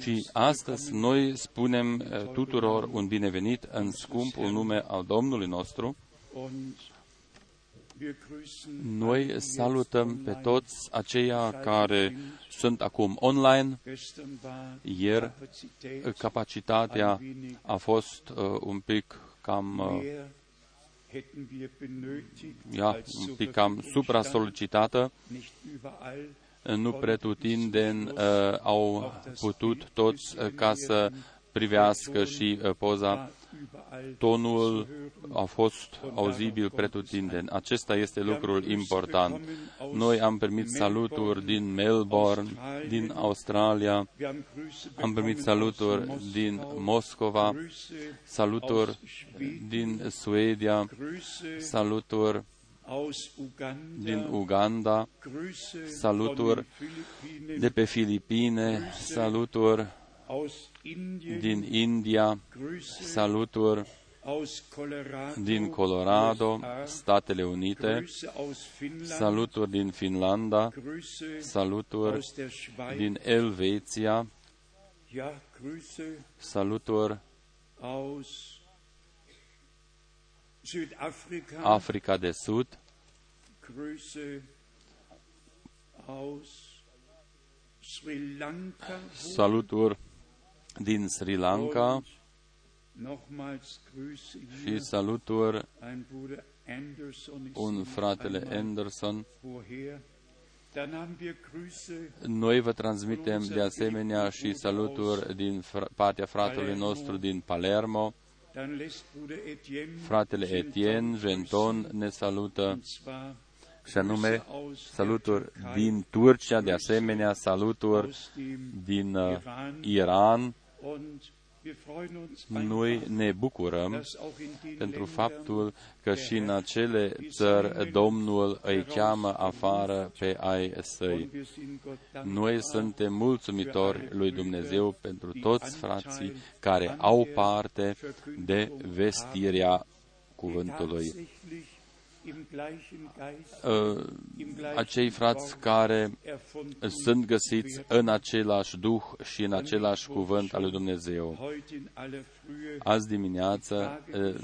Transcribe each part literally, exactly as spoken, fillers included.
Și astăzi noi spunem tuturor un binevenit în scumpul nume al Domnului nostru. Noi salutăm pe toți aceia care sunt acum online. Ieri capacitatea a fost uh, un pic cam uh, ia, un pic cam supra-solicitată. Nu pretutindeni uh, au putut toți uh, ca să privească și uh, poza. Tonul a fost auzibil pretutindeni. Acesta este lucrul important. Noi am primit saluturi din Melbourne, din Australia, am primit saluturi din Moscova, saluturi din Suedia, saluturi din Uganda, saluturi de pe Filipine, saluturi din India, saluturi din Colorado, Statele Unite, saluturi din Finlanda, saluturi din Elveția, saluturi Africa de Sud, saluturi din Sri Lanka și saluturi un fratele Anderson. Noi vă transmitem de asemenea și saluturi din partea fratelui nostru din Palermo. Fratele Etienne Genton ne salută, și anume saluturi din Turcia, de asemenea saluturi din Iran. Noi ne bucurăm pentru faptul că și în acele țări Domnul îi cheamă afară pe ai săi. Noi suntem mulțumitori lui Dumnezeu pentru toți frații care au parte de vestirea cuvântului. Acei frați care sunt găsiți în același duh și în același cuvânt al lui Dumnezeu. Azi dimineață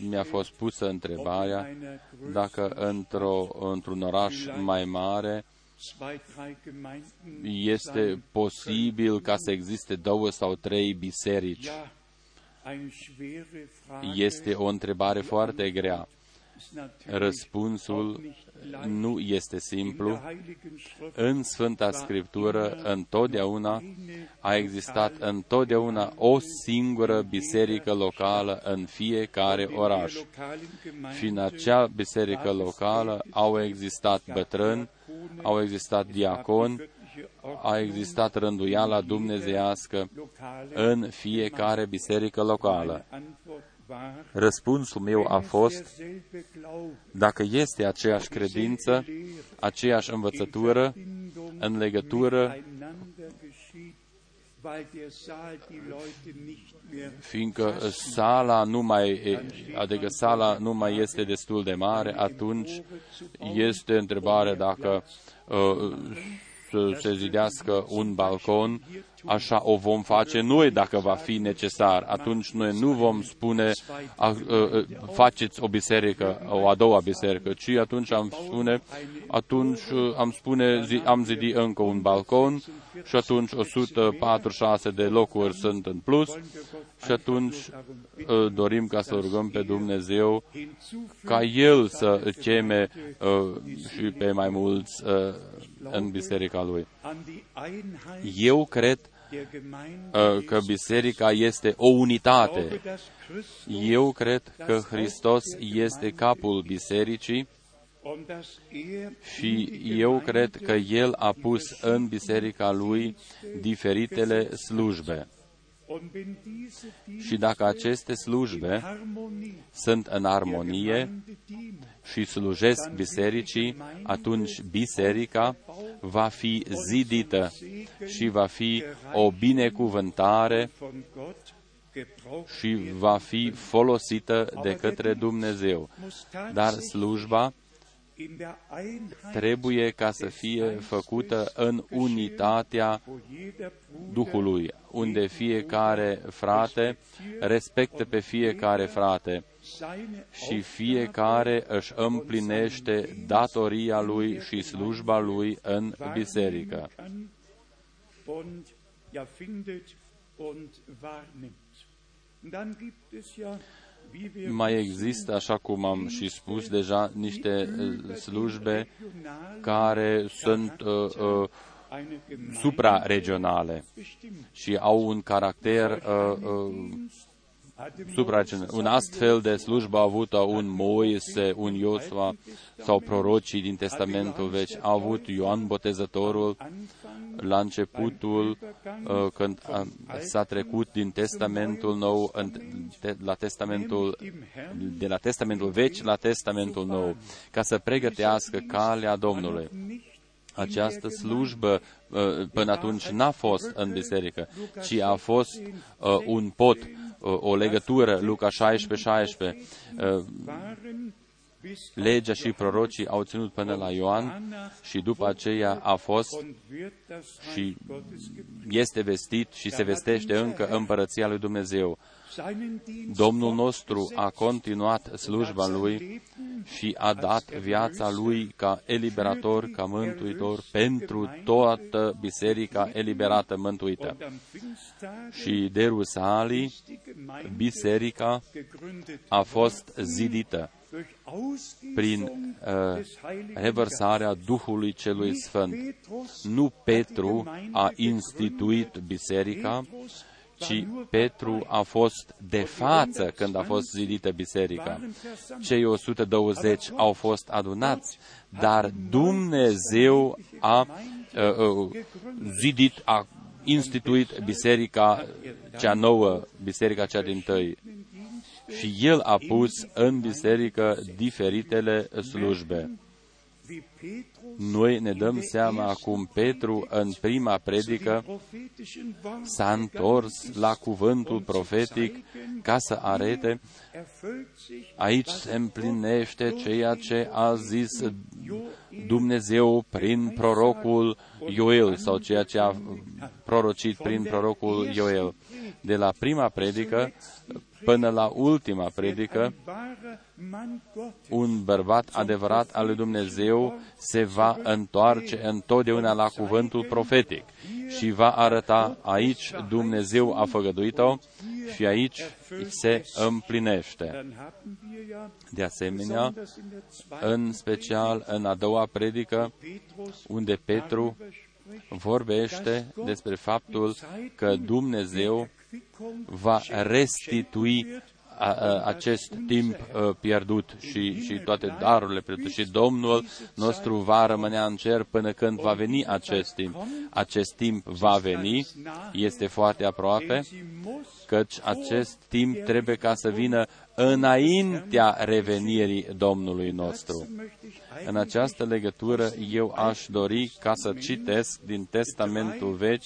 mi-a fost pusă întrebarea dacă într-o, într-un oraș mai mare este posibil ca să existe două sau trei biserici. Este o întrebare foarte grea. Răspunsul nu este simplu. În Sfânta Scriptură întotdeauna a existat întotdeauna o singură biserică locală în fiecare oraș. Și în acea biserică locală au existat bătrâni, au existat diaconi, a existat rânduiala dumnezeiască în fiecare biserică locală. Răspunsul meu a fost, dacă este aceeași credință, aceeași învățătură, în legătură, fiindcă sala nu mai, adică sala nu mai este destul de mare, atunci este întrebarea dacă uh, să se zidească un balcon. Așa o vom face noi dacă va fi necesar. Atunci noi nu vom spune a, a, a, faceți o biserică, o a doua biserică, ci atunci am spune, atunci am spune zi, am zidi încă un balcon și atunci o sută patruzeci și șase de locuri sunt în plus și atunci a, dorim ca să rugăm pe Dumnezeu ca El să cheme a, și pe mai mulți a, în biserica Lui. Eu cred că biserica este o unitate. Eu cred că Hristos este capul bisericii și eu cred că El a pus în biserica Lui diferitele slujbe. Și dacă aceste slujbe sunt în armonie și slujesc bisericii, atunci biserica va fi zidită și va fi o binecuvântare și va fi folosită de către Dumnezeu. Dar slujba trebuie ca să fie făcută în unitatea Duhului, unde fiecare frate respectă pe fiecare frate și fiecare își împlinește datoria lui și slujba lui în biserică. Mai există, așa cum am și spus deja, niște slujbe care sunt uh, uh, supraregionale și au un caracter uh, uh, supraregional. Un astfel de slujbă a avut-o un Moise, un Iosua sau prorocii din Testamentul Vechi. Au avut Ioan Botezătorul la începutul, uh, când a, s-a trecut din Testamentul Nou, în, de, la Testamentul, de la Testamentul Vechi la Testamentul Nou, ca să pregătească calea Domnului. Această slujbă uh, până atunci n-a fost în biserică, ci a fost uh, un pod, uh, o legătură, Luca șaisprezece șaisprezece. Uh, Legea și prorocii au ținut până la Ioan și după aceea a fost și este vestit și se vestește încă Împărăția lui Dumnezeu. Domnul nostru a continuat slujba Lui și a dat viața Lui ca eliberator, ca mântuitor, pentru toată biserica eliberată, mântuită. Și de Rusalii, biserica a fost zidită prin uh, revărsarea Duhului Celui Sfânt. Nu Petru a instituit biserica, ci Petru a fost de față când a fost zidită biserica. Cei o sută douăzeci au fost adunați, dar Dumnezeu a uh, uh, zidit, a instituit biserica cea nouă, biserica cea dintâi. Și El a pus în biserică diferitele slujbe. Noi ne dăm seama cum Petru, în prima predică, s-a întors la cuvântul profetic ca să arete, aici se împlinește ceea ce a zis Dumnezeu prin prorocul Ioel, sau ceea ce a prorocit prin prorocul Ioel. De la prima predică până la ultima predică, un bărbat adevărat al lui Dumnezeu se va întoarce întotdeauna la cuvântul profetic și va arăta, aici Dumnezeu a făgăduit-o și aici se împlinește. De asemenea, în special în a doua predică, unde Petru vorbește despre faptul că Dumnezeu va restitui a, a, acest timp a, pierdut și, și toate darurile pierdute. Și Domnul nostru va rămâne în cer până când va veni acest timp. Acest timp va veni, este foarte aproape, căci acest timp trebuie ca să vină înaintea revenirii Domnului nostru. În această legătură, eu aș dori ca să citesc din Testamentul Vechi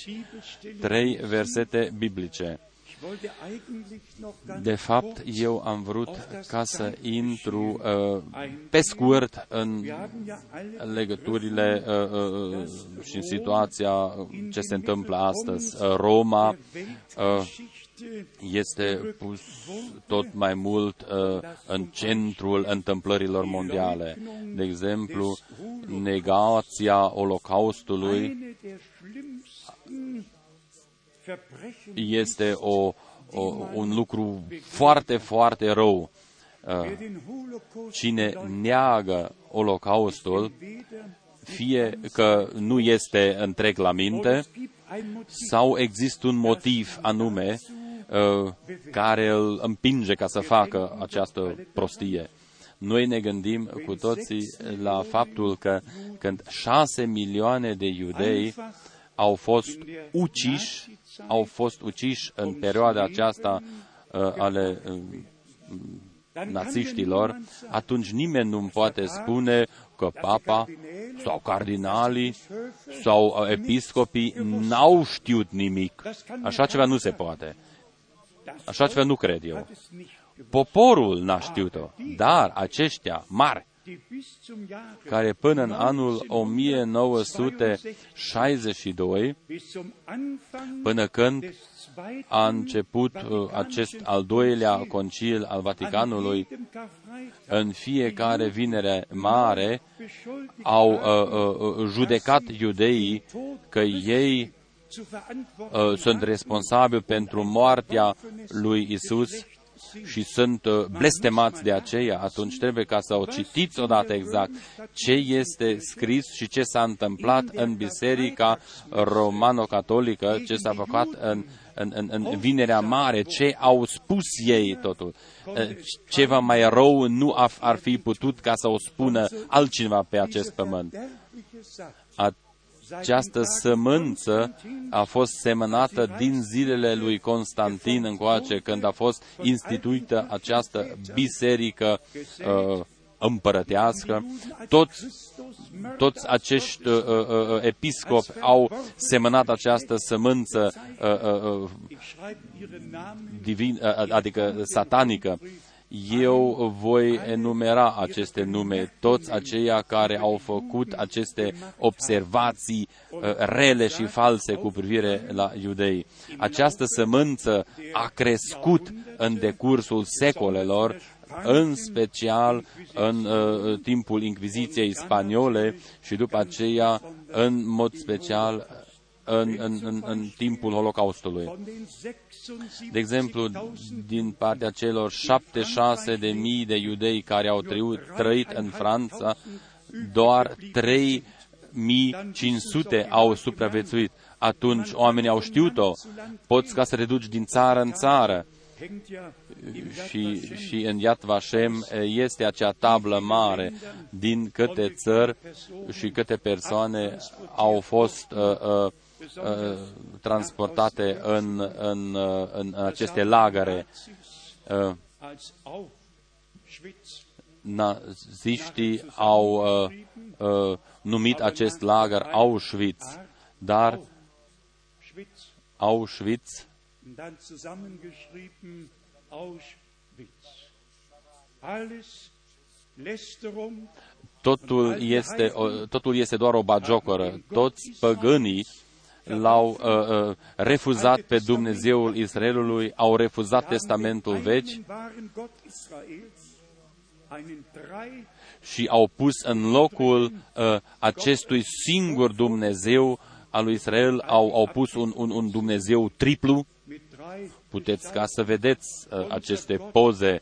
trei versete biblice. De fapt, eu am vrut ca să intru uh, pe scurt în legăturile uh, uh, și în situația ce se întâmplă astăzi. Roma uh, este pus tot mai mult uh, în centrul întâmplărilor mondiale. De exemplu, negația Holocaustului este o, o, un lucru foarte, foarte rău. Cine neagă Holocaustul, fie că nu este întreg la minte, sau există un motiv anume care îl împinge ca să facă această prostie. Noi ne gândim cu toții la faptul că când șase milioane de iudei au fost uciși, au fost uciși în perioada aceasta uh, ale uh, națiștilor, atunci nimeni nu-mi poate spune că papa sau cardinalii sau episcopii n-au știut nimic. Așa ceva nu se poate. Așa ceva nu cred eu. Poporul n-a știut-o, dar aceștia mari, care până în anul o mie nouă sute șaizeci și doi, până când a început acest al doilea concil al Vaticanului, în fiecare vinere mare au uh, uh, judecat iudeii că ei uh, sunt responsabili pentru moartea lui Isus și sunt blestemați de aceea. Atunci trebuie ca să o citiți odată exact ce este scris și ce s-a întâmplat în Biserica Romano-Catolică, ce s-a făcut în, în, în, în Vinerea Mare, ce au spus ei totul. Ceva mai rău nu ar fi putut ca să o spună altcineva pe acest pământ. Această sămânță a fost semănată din zilele lui Constantin încoace, când a fost instituită această biserică uh, împărătească. Toți, toți acești uh, uh, episcopi au semănat această sămânță uh, uh, divin, uh, adică satanică. Eu voi enumera aceste nume, toți aceia care au făcut aceste observații rele și false cu privire la iudei. Această sămânță a crescut în decursul secolelor, în special în uh, timpul Inchiziției spaniole și după aceea, în mod special, În, în, în, în timpul Holocaustului. De exemplu, din partea celor șaptezeci și șase de mii de iudei care au triu, trăit în Franța, doar trei mii cinci sute au supraviețuit. Atunci oamenii au știut-o. Poți ca să te duci din țară în țară. Și, și în Yad Vashem este acea tablă mare din câte țări și câte persoane au fost uh, uh, transportate în, în, în aceste lagăre. Naziștii au uh, uh, numit acest lagăr Auschwitz, dar Auschwitz totul este, totul este doar o bagiocoră. Toți păgânii l-au uh, uh, refuzat pe Dumnezeul Israelului, au refuzat Testamentul Vechi și au pus în locul uh, acestui singur Dumnezeu al lui Israel, au, au pus un, un, un Dumnezeu triplu. Puteți ca să vedeți uh, aceste poze.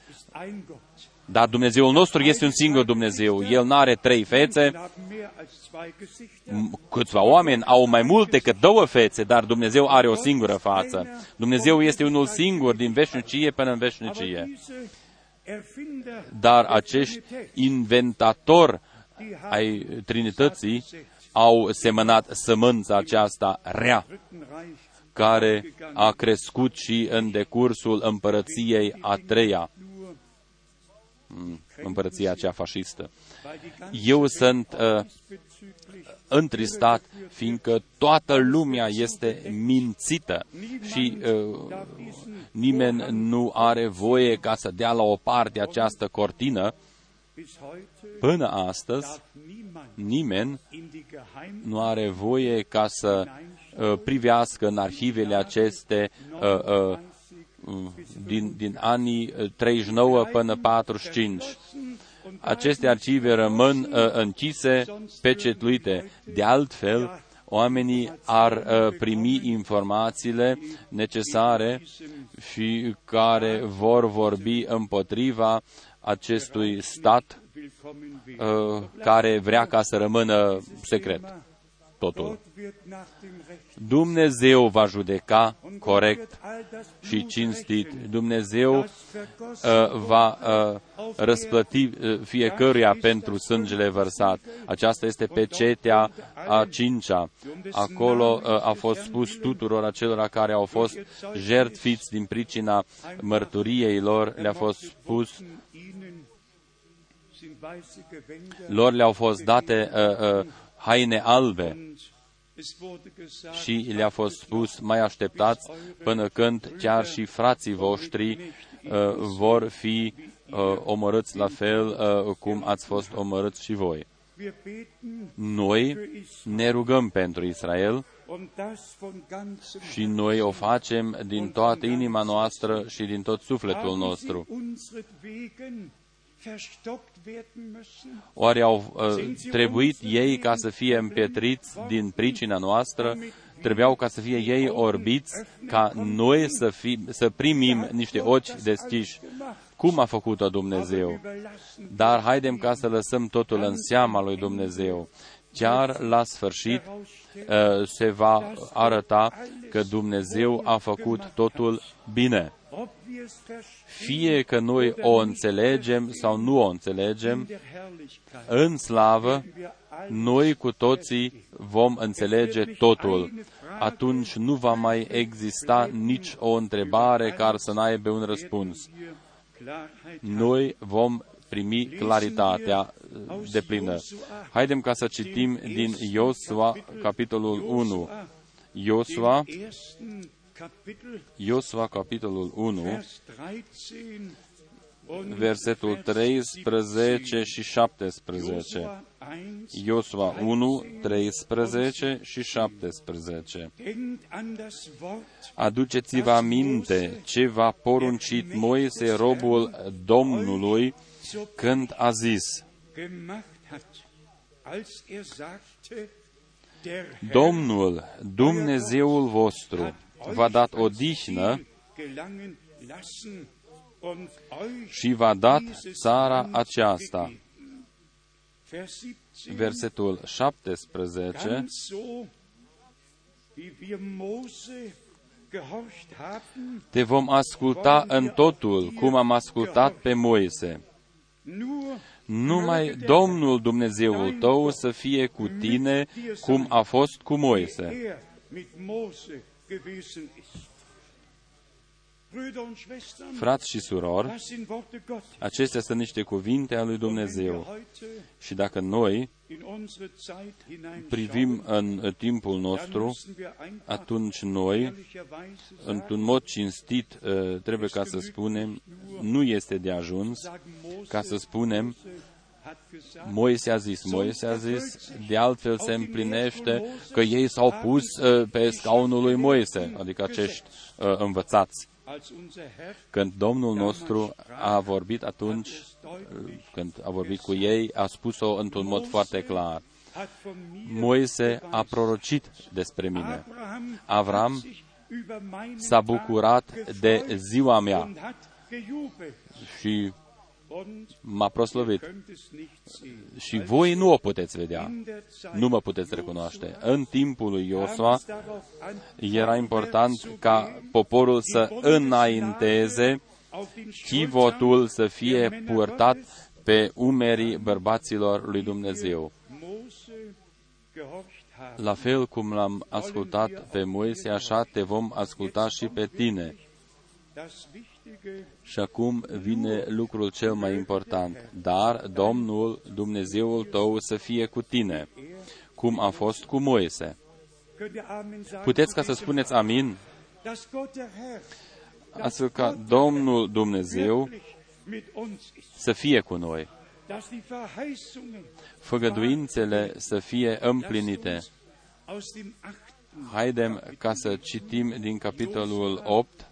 Dar Dumnezeul nostru este un singur Dumnezeu. El nu are trei fețe. Câțiva oameni au mai mult decât două fețe, dar Dumnezeu are o singură față. Dumnezeu este unul singur din veșnicie până în veșnicie. Dar acești inventatori ai Trinității au semănat sămânța aceasta rea, care a crescut și în decursul împărăției a treia, împărăția aceea fașistă. Eu sunt uh, întristat, fiindcă toată lumea este mințită și uh, nimeni nu are voie ca să dea la o parte această cortină. Până astăzi, nimeni nu are voie ca să uh, privească în arhivele aceste uh, uh, Din, din anii treizeci și nouă până patruzeci și cinci. Aceste arhive rămân uh, închise, pecetluite. De altfel, oamenii ar uh, primi informațiile necesare și care vor vorbi împotriva acestui stat uh, care vrea ca să rămână secret totul. Dumnezeu va judeca corect și cinstit. Dumnezeu uh, va uh, răsplăti uh, fiecăruia pentru sângele vărsat. Aceasta este pecetea a cincea. Acolo uh, a fost spus tuturor acelora care au fost jertfiți din pricina mărturiei lor, le-a fost spus, lor le-au fost date uh, uh, haine albe Și le-a fost spus, mai așteptați până când chiar și frații voștri uh, vor fi uh, omorâți la fel uh, cum ați fost omorâți și voi. Noi ne rugăm pentru Israel și noi o facem din toată inima noastră și din tot sufletul nostru. Oare au uh, trebuit ei ca să fie împietriți din pricina noastră? Trebuiau ca să fie ei orbiți ca noi să, fi, să primim niște ochi deschiși? Cum a făcut-o Dumnezeu? Dar haidem ca să lăsăm totul în seama lui Dumnezeu. Chiar la sfârșit uh, se va arăta că Dumnezeu a făcut totul bine. Fie că noi o înțelegem sau nu o înțelegem, în slavă, noi cu toții vom înțelege totul. Atunci nu va mai exista nici o întrebare care să n-aibă un răspuns. Noi vom primi claritatea deplină. Haidem ca să citim din Iosua, capitolul unu. Iosua, Iosua, capitolul unu, versetul treisprezece și șaptesprezece. Iosua unu, treisprezece și șaptesprezece. Aduceți-vă aminte ce v-a poruncit Moise, robul Domnului, când a zis: Domnul, Dumnezeul vostru, v-a dat odihnă și v-a dat țara aceasta. Versetul șaptesprezece. Te vom asculta în totul, cum am ascultat pe Moise. Numai Domnul Dumnezeul tău să fie cu tine, cum a fost cu Moise. Frați și surori, acestea sunt niște cuvinte ale lui Dumnezeu. Și dacă noi privim în timpul nostru, atunci noi, într-un mod cinstit, trebuie ca să spunem, nu este de ajuns ca să spunem, Moise a zis, Moise a zis, de altfel se împlinește că ei s-au pus pe scaunul lui Moise, adică acești învățați. Când Domnul nostru a vorbit atunci, când a vorbit cu ei, a spus-o într-un mod foarte clar. Moise a prorocit despre mine. Avram s-a bucurat de ziua mea și m-a proslăvit. Și voi nu o puteți vedea, nu mă puteți recunoaște. În timpul lui Iosua era important ca poporul să înainteze, chivotul să fie purtat pe umerii bărbaților lui Dumnezeu. La fel cum l-am ascultat pe Moise, așa te vom asculta și pe tine. Și acum vine lucrul cel mai important. Dar Domnul, Dumnezeul tău, să fie cu tine, cum a fost cu Moise. Puteți ca să spuneți amin? Astfel ca Domnul Dumnezeu să fie cu noi. Făgăduințele să fie împlinite. Haidem ca să citim din capitolul opt,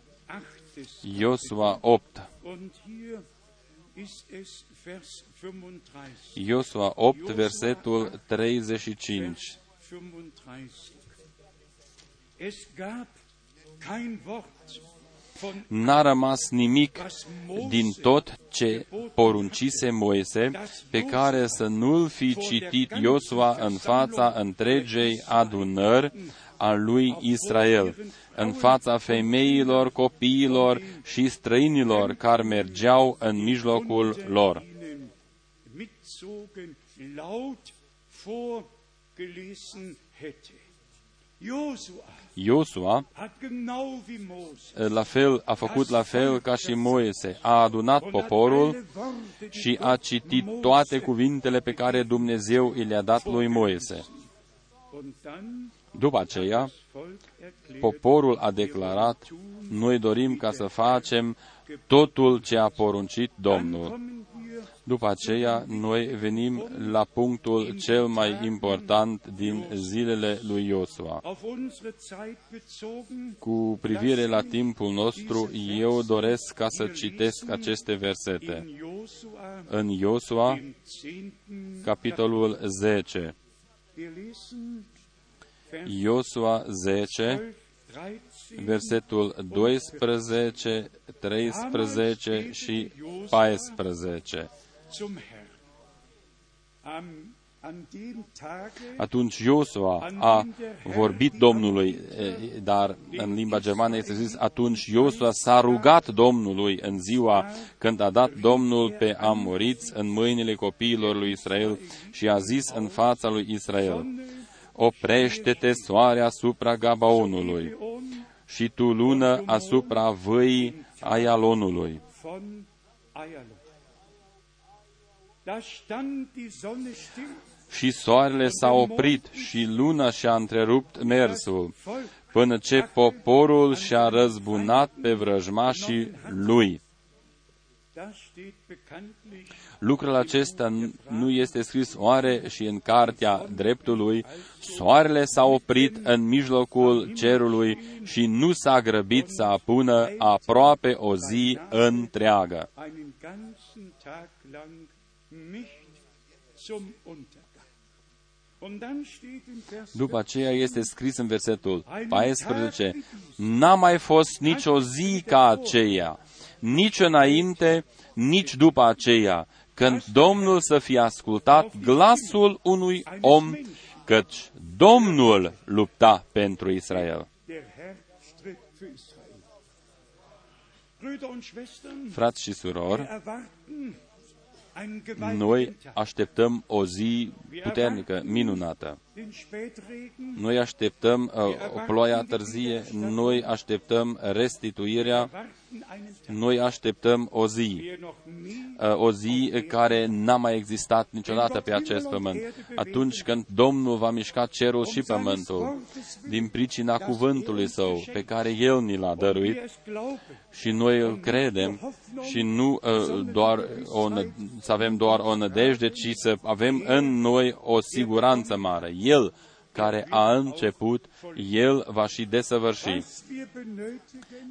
Iosua opt. Iosua opt, versetul treizeci și cinci. N-a rămas nimic din tot ce poruncise Moise, pe care să nu-l fi citit Iosua în fața întregei adunări a lui Israel, în fața femeilor, copiilor și străinilor care mergeau în mijlocul lor. Iosua, la fel, a făcut la fel ca și Moise, a adunat poporul și a citit toate cuvintele pe care Dumnezeu i le-a dat lui Moise. După aceea, poporul a declarat, noi dorim ca să facem totul ce a poruncit Domnul. După aceea, noi venim la punctul cel mai important din zilele lui Iosua. Cu privire la timpul nostru, eu doresc ca să citesc aceste versete. În Iosua, capitolul zece. Iosua zece, versetul doisprezece, treisprezece și paisprezece. Atunci Iosua a vorbit Domnului, dar în limba germană este zis, atunci Iosua s-a rugat Domnului în ziua când a dat Domnul pe amoriți în mâinile copiilor lui Israel și a zis în fața lui Israel, oprește-te, soare, asupra Gabaonului și tu, lună, asupra văii Aialonului. Și soarele s-a oprit și luna și-a întrerupt mersul, până ce poporul și-a răzbunat pe vrăjmașii lui. Lucrul acesta nu este scris oare și în Cartea Dreptului? Soarele s-a oprit în mijlocul cerului și nu s-a grăbit să apună aproape o zi întreagă. După aceea este scris în versetul paisprezece, n-a mai fost nicio zi ca aceea, nici înainte, nici după aceea, când Domnul să fie ascultat glasul unui om, căci Domnul lupta pentru Israel. Frați și surori, noi așteptăm o zi puternică, minunată. Noi așteptăm uh, ploaia târzie, noi așteptăm restituirea, noi așteptăm o zi, uh, o zi care n-a mai existat niciodată pe acest pământ. Atunci când Domnul va mișca cerul și pământul, din pricina cuvântului Său, pe care El ni l-a dăruit, și noi îl credem și nu uh, doar o, să avem doar o nădejde, ci să avem în noi o siguranță mare. El care a început, El va și desăvârși.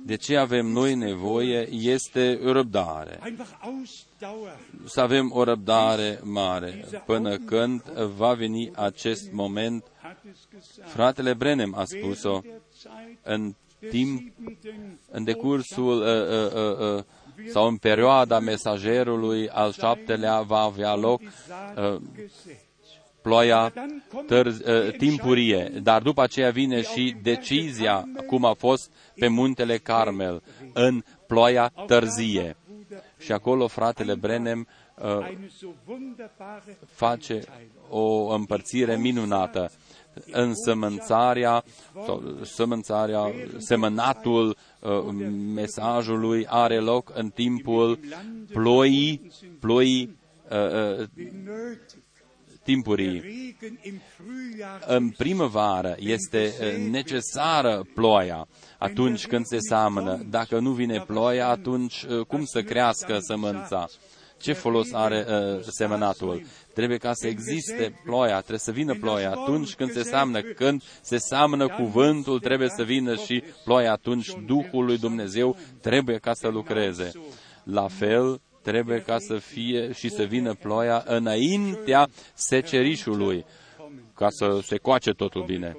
De ce avem noi nevoie este răbdare. Să avem o răbdare mare până când va veni acest moment. Fratele Branham a spus-o în timp, în decursul uh, uh, uh, sau în perioada mesagerului al șaptelea va avea loc uh, ploaia târz- timpurie, dar după aceea vine și decizia, cum a fost pe muntele Carmel, în ploaia târzie. Și acolo fratele Branham uh, face o împărțire minunată. În sămânțarea, sămânțarea, semănatul uh, mesajului are loc în timpul ploii, ploii uh, uh, timpurii. În primăvară este necesară ploaia atunci când se seamănă. Dacă nu vine ploaia, atunci cum să crească sămânța? Ce folos are uh, semănatul? Trebuie ca să existe ploaia, trebuie să vină ploaia atunci când se seamănă. Când se seamănă cuvântul, trebuie să vină și ploaia atunci. Duhul lui Dumnezeu trebuie ca să lucreze. La fel, trebuie ca să fie și să vină ploaia înaintea secerișului, ca să se coace totul bine.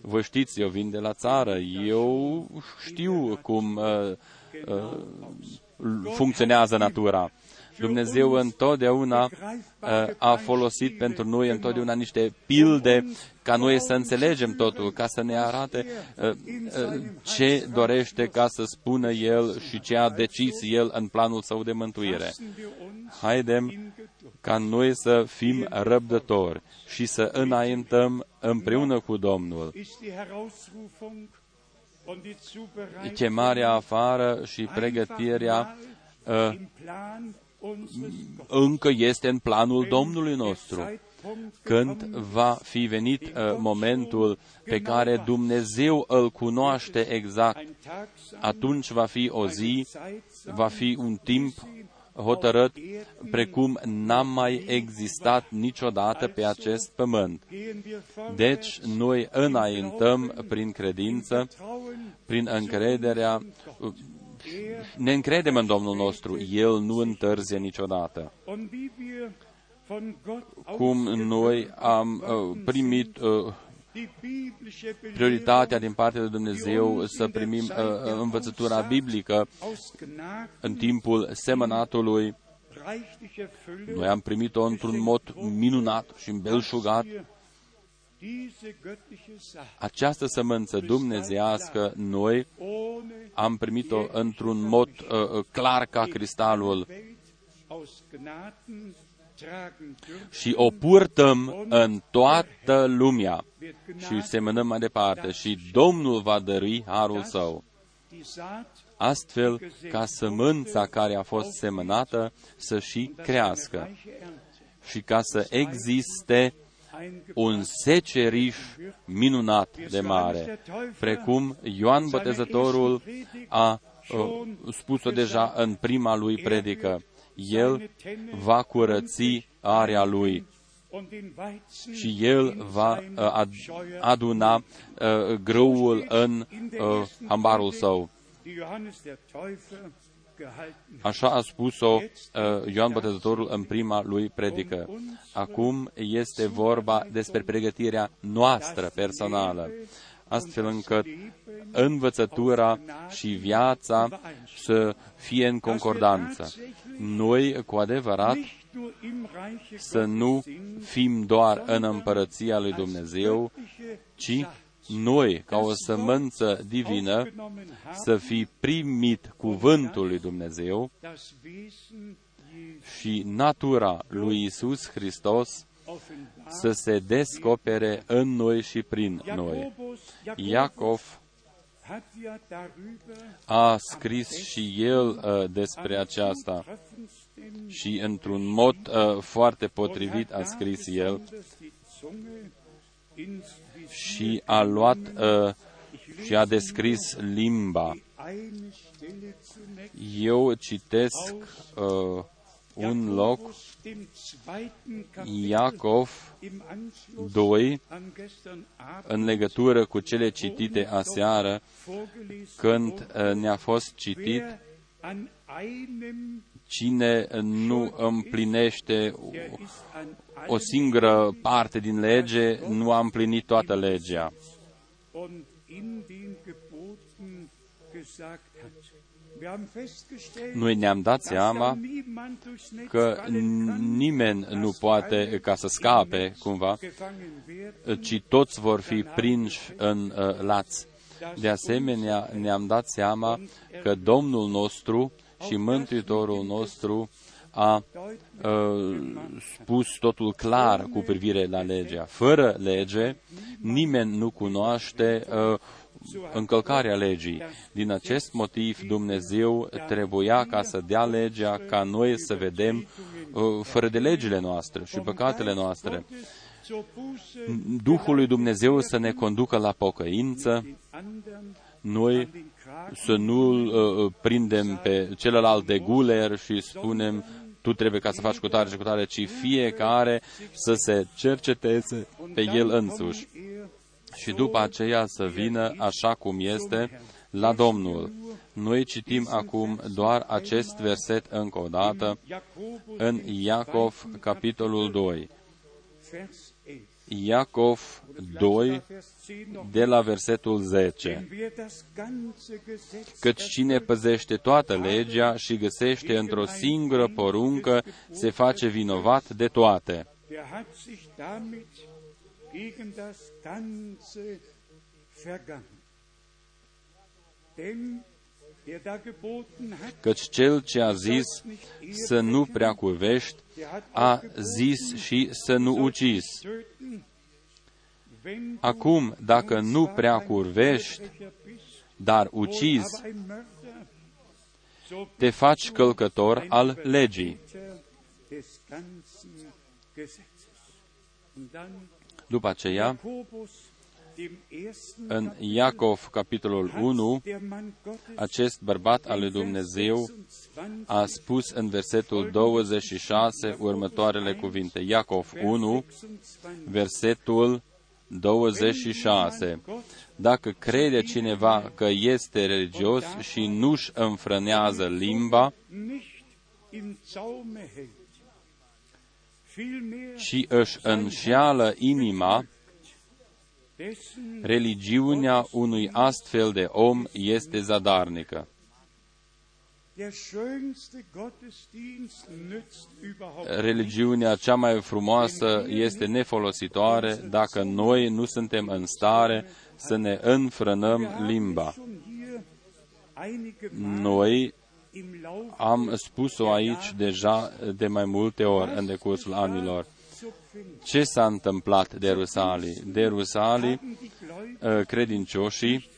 Vă știți, eu vin de la țară, eu știu cum uh, uh, funcționează natura. Dumnezeu întotdeauna uh, a folosit pentru noi întotdeauna niște pilde ca noi să înțelegem totul, ca să ne arate uh, uh, ce dorește ca să spună El și ce a decis El în planul Său de mântuire. Haidem ca noi să fim răbdători și să înaintăm împreună cu Domnul. Chemarea afară și pregătirea Uh, încă este în planul Domnului nostru. când va fi venit uh, momentul pe care Dumnezeu îl cunoaște exact. Atunci va fi o zi, va fi un timp hotărât, precum n-a mai existat niciodată pe acest pământ. Deci, noi înaintăm prin credință, prin încrederea, ne încredem în Domnul nostru, El nu întârzie niciodată. Cum noi am uh, primit uh, prioritatea din partea lui Dumnezeu să primim uh, învățătura biblică în timpul semănatului, noi am primit-o într-un mod minunat și îmbelșugat. Această sămânță dumnezeiască, noi am primit-o într-un mod uh, clar ca cristalul și o purtăm în toată lumea și semănăm mai departe și Domnul va dărui harul Său. Astfel ca sămânța care a fost semănată să și crească și ca să existe un seceriș minunat de mare, precum Ioan Botezătorul a spus-o deja în prima lui predică. El va curăți area lui și El va aduna grâul în ambarul Său. Așa a spus-o Ioan Botezătorul în prima lui predică. Acum este vorba despre pregătirea noastră personală, astfel încât învățătura și viața să fie în concordanță. Noi, cu adevărat, să nu fim doar în împărăția lui Dumnezeu, ci noi, ca o sămânță divină, să fi primit cuvântul lui Dumnezeu și natura lui Iisus Hristos să se descopere în noi și prin noi. Iacov a scris și el uh, despre aceasta și într-un mod uh, foarte potrivit a scris el și a luat uh, și a descris limba. Eu citesc uh, un loc, Iacov doi, în legătură cu cele citite aseară, când ne-a fost citit, cine nu împlinește o singură parte din lege, nu a împlinit toată legea. Noi ne-am dat seama că nimeni nu poate ca să scape cumva, ci toți vor fi prinși în uh, laț. De asemenea, ne-am dat seama că Domnul nostru și Mântuitorul nostru a uh, spus totul clar cu privire la legea. Fără lege, nimeni nu cunoaște uh, încălcarea legii. Din acest motiv, Dumnezeu trebuia ca să dea legea ca noi să vedem uh, fără de legile noastre și păcatele noastre. Duhul lui Dumnezeu să ne conducă la pocăință, noi să nu-l uh, prindem pe celălalt de guler și spunem, tu trebuie ca să faci cu tare și cu tare, ci fiecare să se cerceteze pe el însuși. Și după aceea să vină așa cum este la Domnul. Noi citim acum doar acest verset încă o dată în Iacov, capitolul doi. Iacov doi, de la versetul zece. Căci cine păzește toată legea și găsește într-o singură poruncă, se face vinovat de toate. Căci cel ce a zis să nu prea curvești, a zis și să nu ucizi. Acum, dacă nu prea curvești, dar ucizi, te faci călcător al legii. După aceea, în Iacov, capitolul unu, acest bărbat al lui Dumnezeu a spus în versetul douăzeci și șase următoarele cuvinte. Iacov unu, versetul douăzeci și șase. Dacă crede cineva că este religios și nu-și înfrânează limba, și își înșeală inima, religiunea unui astfel de om este zadarnică. Religiunea cea mai frumoasă este nefolositoare dacă noi nu suntem în stare să ne înfrânăm limba. Noi am spus-o aici deja de mai multe ori în decursul anilor. Ce s-a întâmplat de Rusalii? De Rusalii, credincioșii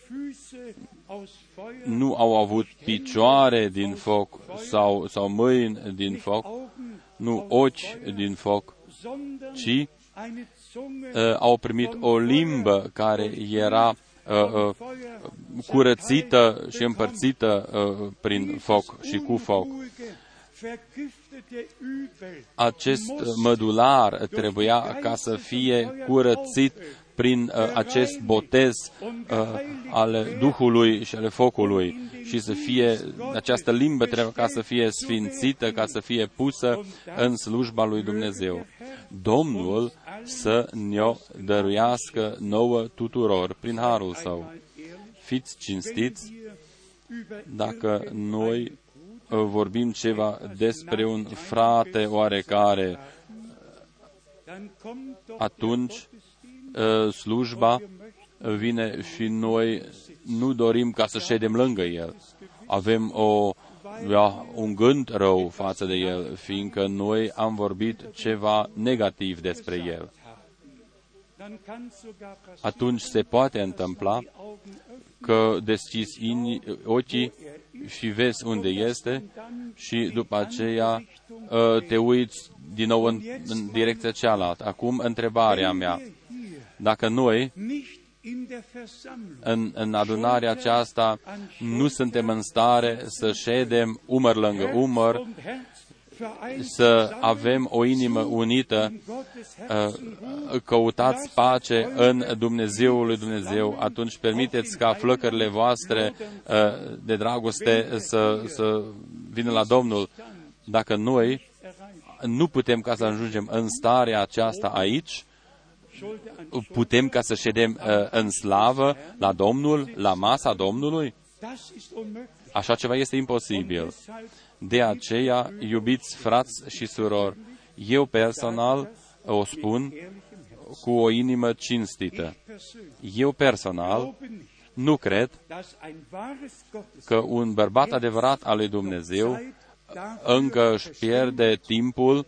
nu au avut picioare din foc sau, sau mâini din foc, nu ochi din foc, ci uh, au primit o limbă care era uh, uh, curățită și împărțită uh, prin foc și cu foc. Acest mădular trebuia ca să fie curățit prin uh, acest botez uh, al Duhului și ale focului și să fie, această limbă trebuie ca să fie sfințită, ca să fie pusă în slujba lui Dumnezeu. Domnul să ne-o dăruiască nouă tuturor prin harul Său. Fiți cinstiți dacă noi vorbim ceva despre un frate oarecare, atunci slujba vine și noi nu dorim ca să ședem lângă el. Avem o, ja, un gând rău față de el, fiindcă noi am vorbit ceva negativ despre el. Atunci se poate întâmpla că deschizi ochii și vezi unde este și după aceea te uiți din nou în, în direcția cealaltă. Acum întrebarea mea, dacă noi în, în adunarea aceasta nu suntem în stare să ședem umăr lângă umăr, să avem o inimă unită, căutați pace în Dumnezeul lui Dumnezeu, atunci permiteți ca flăcările voastre de dragoste să, să vină la Domnul. Dacă noi nu putem ca să ajungem în starea aceasta aici, putem ca să ședem în slavă la Domnul, la masa Domnului? Așa ceva este imposibil. De aceea, iubiți frați și surori, eu personal o spun cu o inimă cinstită. Eu personal nu cred că un bărbat adevărat al lui Dumnezeu încă își pierde timpul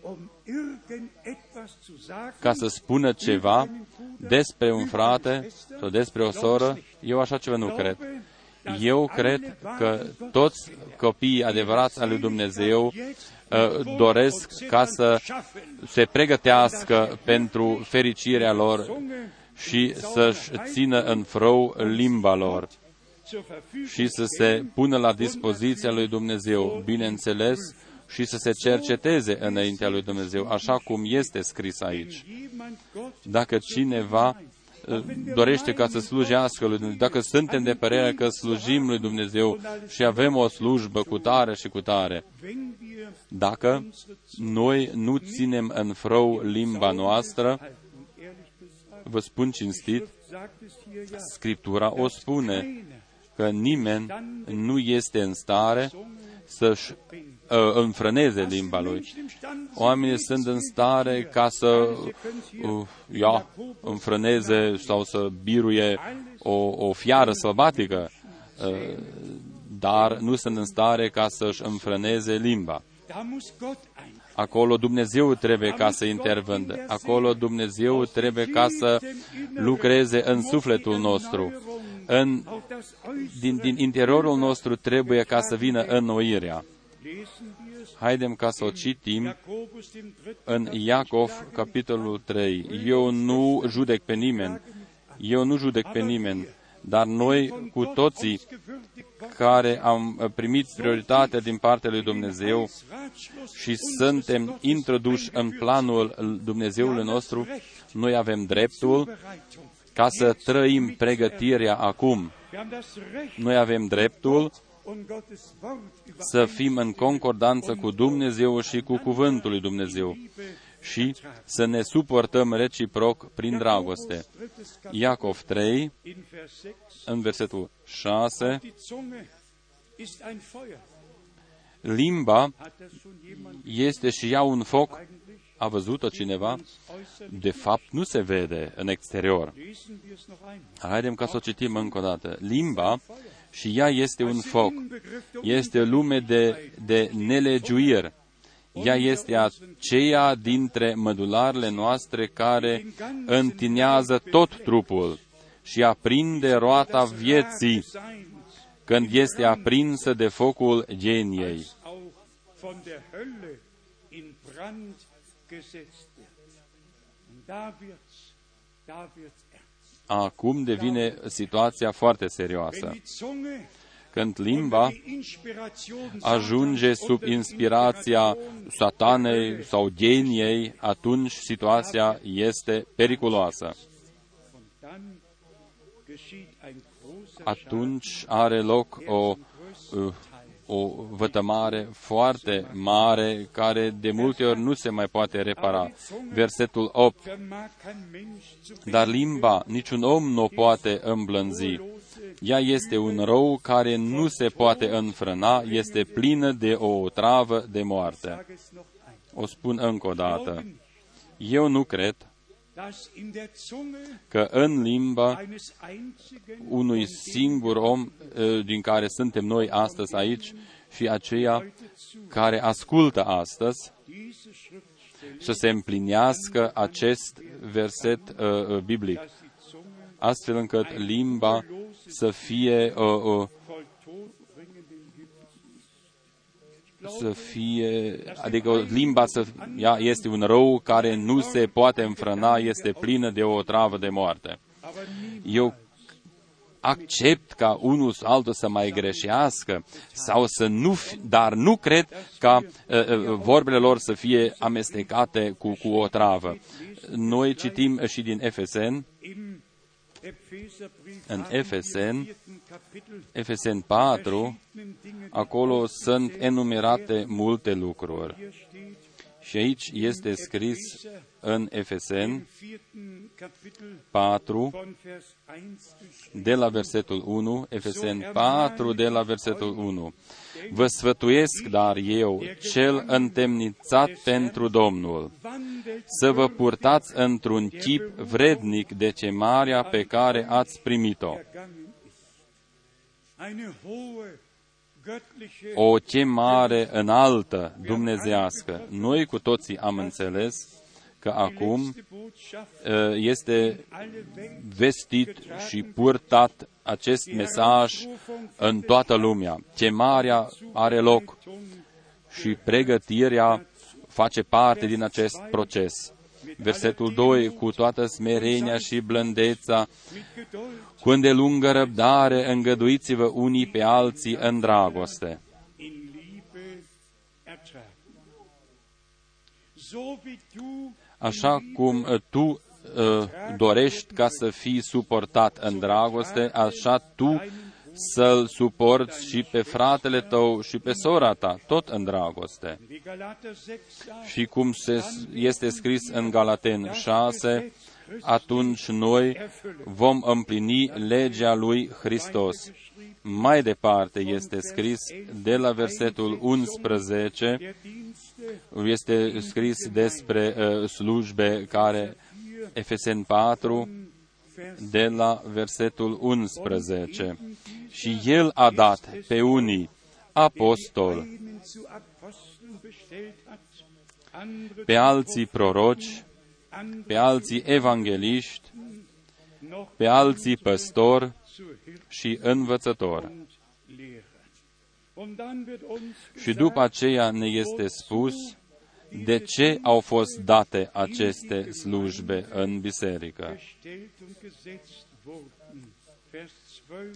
ca să spună ceva despre un frate sau despre o soră. Eu așa ceva nu cred. Eu cred că toți copiii adevărați al lui Dumnezeu uh, doresc ca să se pregătească pentru fericirea lor și să-și țină în frâu limba lor și să se pună la dispoziția lui Dumnezeu, bineînțeles, și să se cerceteze înaintea lui Dumnezeu, așa cum este scris aici. Dacă cineva dorește ca să slujească lui Dumnezeu, dacă suntem de părere că slujim lui Dumnezeu și avem o slujbă cu tare și cu tare, dacă noi nu ținem în frâu limba noastră, vă spun cinstit, Scriptura o spune, că nimeni nu este în stare să-și uh, înfrâneze limba lui. Oamenii sunt în stare ca să uh, ia, înfrâneze sau să biruie o, o fiară sălbatică, uh, dar nu sunt în stare ca să-și înfrâneze limba. Acolo Dumnezeu trebuie ca să intervândă. Acolo Dumnezeu trebuie ca să lucreze în sufletul nostru. În, din, din interiorul nostru trebuie ca să vină înnoirea. Haidem ca să o citim în Iacov, capitolul trei. Eu nu judec pe nimeni, eu nu judec pe nimeni, dar noi cu toții care am primit prioritatea din partea lui Dumnezeu și suntem introduși în planul Dumnezeului nostru, noi avem dreptul ca să trăim pregătirea acum. Noi avem dreptul să fim în concordanță cu Dumnezeu și cu Cuvântul lui Dumnezeu și să ne suportăm reciproc prin dragoste. Iacov trei, în versetul șase, limba este și ea un foc. A văzut-o cineva? De fapt, nu se vede în exterior. Haidem ca să o citim încă o dată. Limba și ea este un foc. Este lume de, de nelegiuiri. Ea este aceea dintre mădularele noastre care întinează tot trupul și aprinde roata vieții când este aprinsă de focul geniei. Acum devine situația foarte serioasă. Când limba ajunge sub inspirația satanei sau geniei, atunci situația este periculoasă. Atunci are loc o, o vătămare foarte mare, care de multe ori nu se mai poate repara. Versetul opt. Dar limba niciun om nu o poate îmblânzi. Ea este un rău care nu se poate înfrâna, este plină de o otravă de moarte. O spun încă o dată. Eu nu cred că în limba unui singur om, din care suntem noi astăzi aici și aceia care ascultă astăzi, să se împlinească acest verset uh, biblic, astfel încât limba să fie uh, uh, să fie, adică limba să, ea este un rău care nu se poate înfrâna, este plină de o otravă de moarte. Eu accept ca unul sau altul să mai greșească sau să nu, dar nu cred ca uh, vorbele lor să fie amestecate cu, cu o otravă. Noi citim și din Efeseni, în Efeseni, Efeseni patru, acolo sunt enumerate multe lucruri. Și aici este scris în Efeseni patru, de la versetul unu, Efeseni patru, de la versetul unu. Vă sfătuiesc, dar eu, cel întemnițat pentru Domnul, să vă purtați într-un chip vrednic de chemarea pe care ați primit-o. O chemare înaltă, dumnezească. Noi cu toții am înțeles că acum este vestit și purtat acest mesaj în toată lumea. Chemarea are loc și pregătirea face parte din acest proces. Versetul doi, cu toată smerenia și blândețea, cu îndelungă răbdare, îngăduiți-vă unii pe alții în dragoste. Așa cum tu uh, dorești ca să fii suportat în dragoste, așa tu să-l suporți și pe fratele tău și pe sora ta, tot în dragoste. Și cum se, este scris în Galateni șase, atunci noi vom împlini legea lui Hristos. Mai departe este scris de la versetul unsprezece, este scris despre uh, slujbe care, Efeseni patru, de la versetul unsprezece. Și El a dat pe unii apostoli, pe alții proroci, pe alții evangeliști, pe alții păstori și învățători. Și după aceea ne este spus de ce au fost date aceste slujbe în biserică.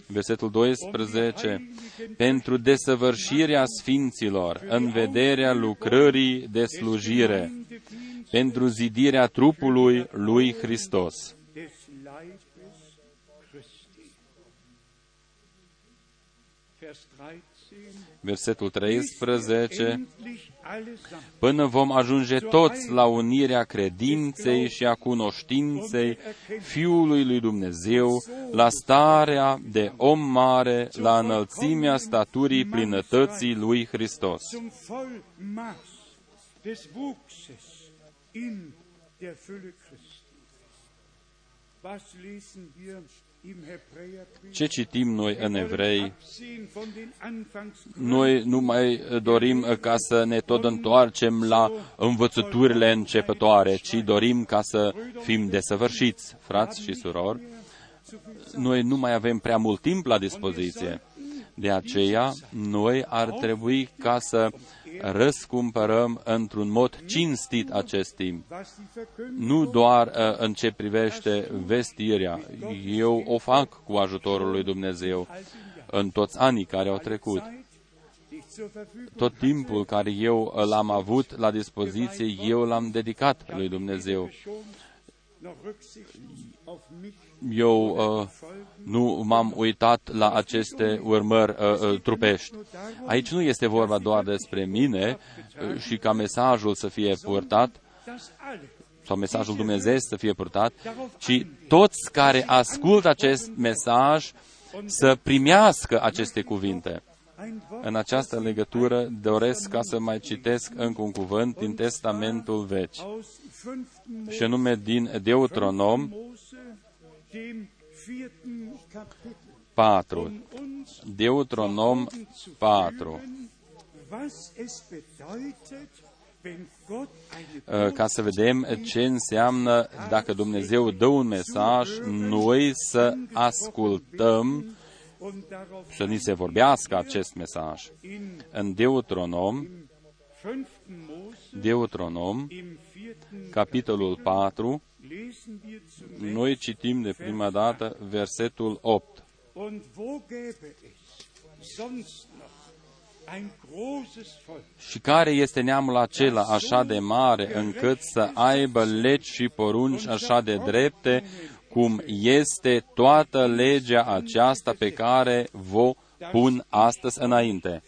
Versetul doisprezece. Pentru desăvârșirea sfinților în vederea lucrării de slujire, pentru zidirea trupului lui Hristos. Versetul treisprezece. Până vom ajunge toți la unirea credinței și a cunoștinței Fiului lui Dumnezeu, la starea de om mare, la înălțimea staturii plinătății lui Hristos. Ce citim noi în Evrei? Noi nu mai dorim ca să ne tot întoarcem la învățăturile începătoare, ci dorim ca să fim desăvârșiți, frați și surori. Noi nu mai avem prea mult timp la dispoziție. De aceea, noi ar trebui ca să răscumpărăm într-un mod cinstit acest timp. Nu doar uh, în ce privește vestirea. Eu o fac cu ajutorul lui Dumnezeu în toți anii care au trecut. Tot timpul care eu l-am avut la dispoziție, eu l-am dedicat lui Dumnezeu. Eu uh, nu m-am uitat la aceste urmări uh, uh, trupești. Aici nu este vorba doar despre mine uh, și ca mesajul să fie purtat, sau mesajul Dumnezeu să fie purtat, ci toți care ascultă acest mesaj să primească aceste cuvinte. În această legătură doresc ca să mai citesc încă un cuvânt din Testamentul Vechi, și anume din Deuteronom patru. Deuteronom patru. Ca să vedem ce înseamnă dacă Dumnezeu dă un mesaj, noi să ascultăm, să ni se vorbească acest mesaj. În Deuteronom, Deuteronom, capitolul patru, noi citim de prima dată versetul opt. Și care este neamul acela așa de mare încât să aibă legi și porunci așa de drepte, cum este toată legea aceasta pe care vă pun astăzi înainte.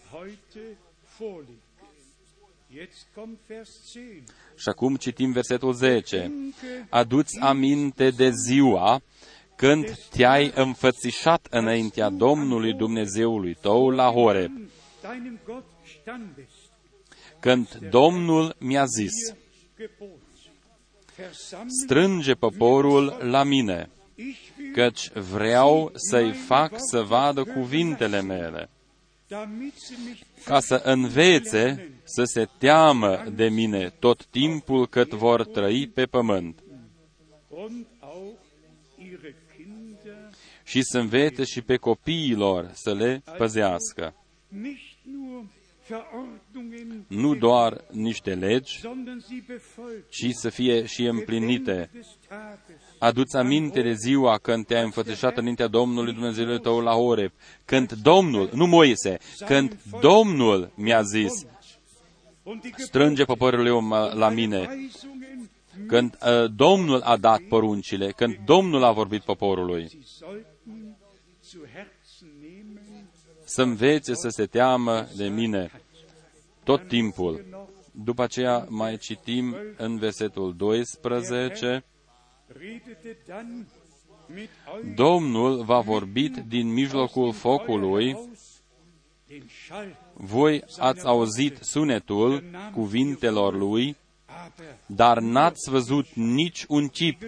Și acum citim versetul zece. Adu-ți aminte de ziua când te-ai înfățișat înaintea Domnului Dumnezeului tău la Horeb, când Domnul mi-a zis: strânge poporul la mine, căci vreau să-i fac să vadă cuvintele mele, ca să învețe să se teamă de mine tot timpul cât vor trăi pe pământ. Și să învețe și pe copiilor să le păzească. Nu doar niște legi, ci să fie și împlinite. Adu-ți aminte de ziua când te-ai înfățișat înaintea Domnului Dumnezeului tău la Horeb, când Domnul, nu Moise, când Domnul mi-a zis: strânge poporul meu la mine, când uh, Domnul a dat poruncile, când Domnul a vorbit poporului. Să învețe să se teamă de mine tot timpul. După aceea mai citim în versetul doisprezece. Domnul v-a vorbit din mijlocul focului, voi ați auzit sunetul cuvintelor lui, dar n-ați văzut nici un chip,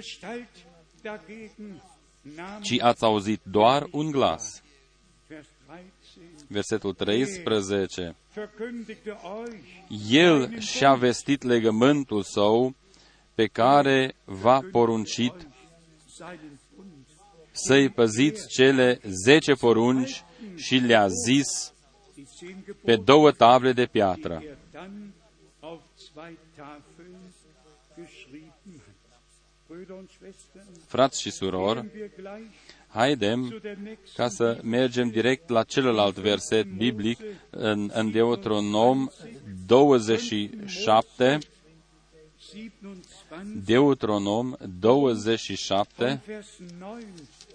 ci ați auzit doar un glas. Versetul treisprezece. El și-a vestit legământul său pe care v-a poruncit să-i păziți cele zece porunci și le-a zis: pe două tavle de piatră, frați și surori, haidem ca să mergem direct la celălalt verset biblic în, în Deuteronom douăzeci și șapte, Deuteronom douăzeci și șapte,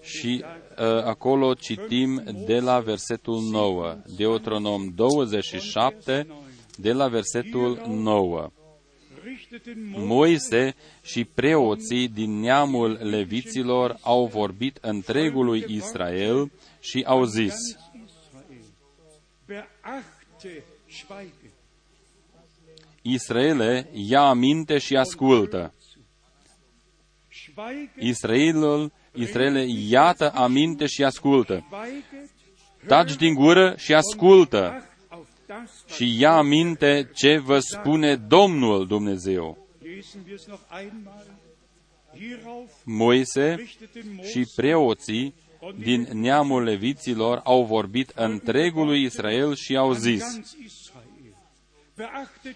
și uh, acolo citim de la versetul nouă, Deuteronom douăzeci și șapte, de la versetul nouă. Moise și preoții din neamul leviților au vorbit întregului Israel și au zis: Israele, ia aminte și ascultă. Israelul, Israele, iată aminte și ascultă. Taci din gură și ascultă. Și ia aminte ce vă spune Domnul Dumnezeu. Moise și preoții din neamul leviților au vorbit întregului Israel și au zis: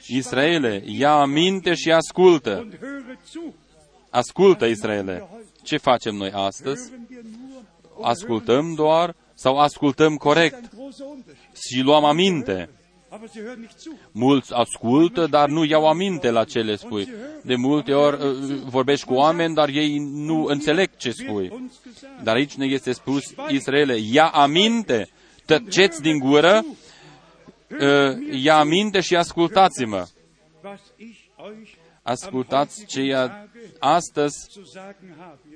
Israele, ia aminte și ascultă. Ascultă, Israele. Ce facem noi astăzi? Ascultăm doar sau ascultăm corect și luăm aminte? Mulți ascultă, dar nu iau aminte la ce le spui. De multe ori vorbești cu oameni, dar ei nu înțeleg ce spui. Dar aici ne este spus: Israele, ia aminte, tăceți din gură, ia aminte și ascultați-mă. Ascultați ceea astăzi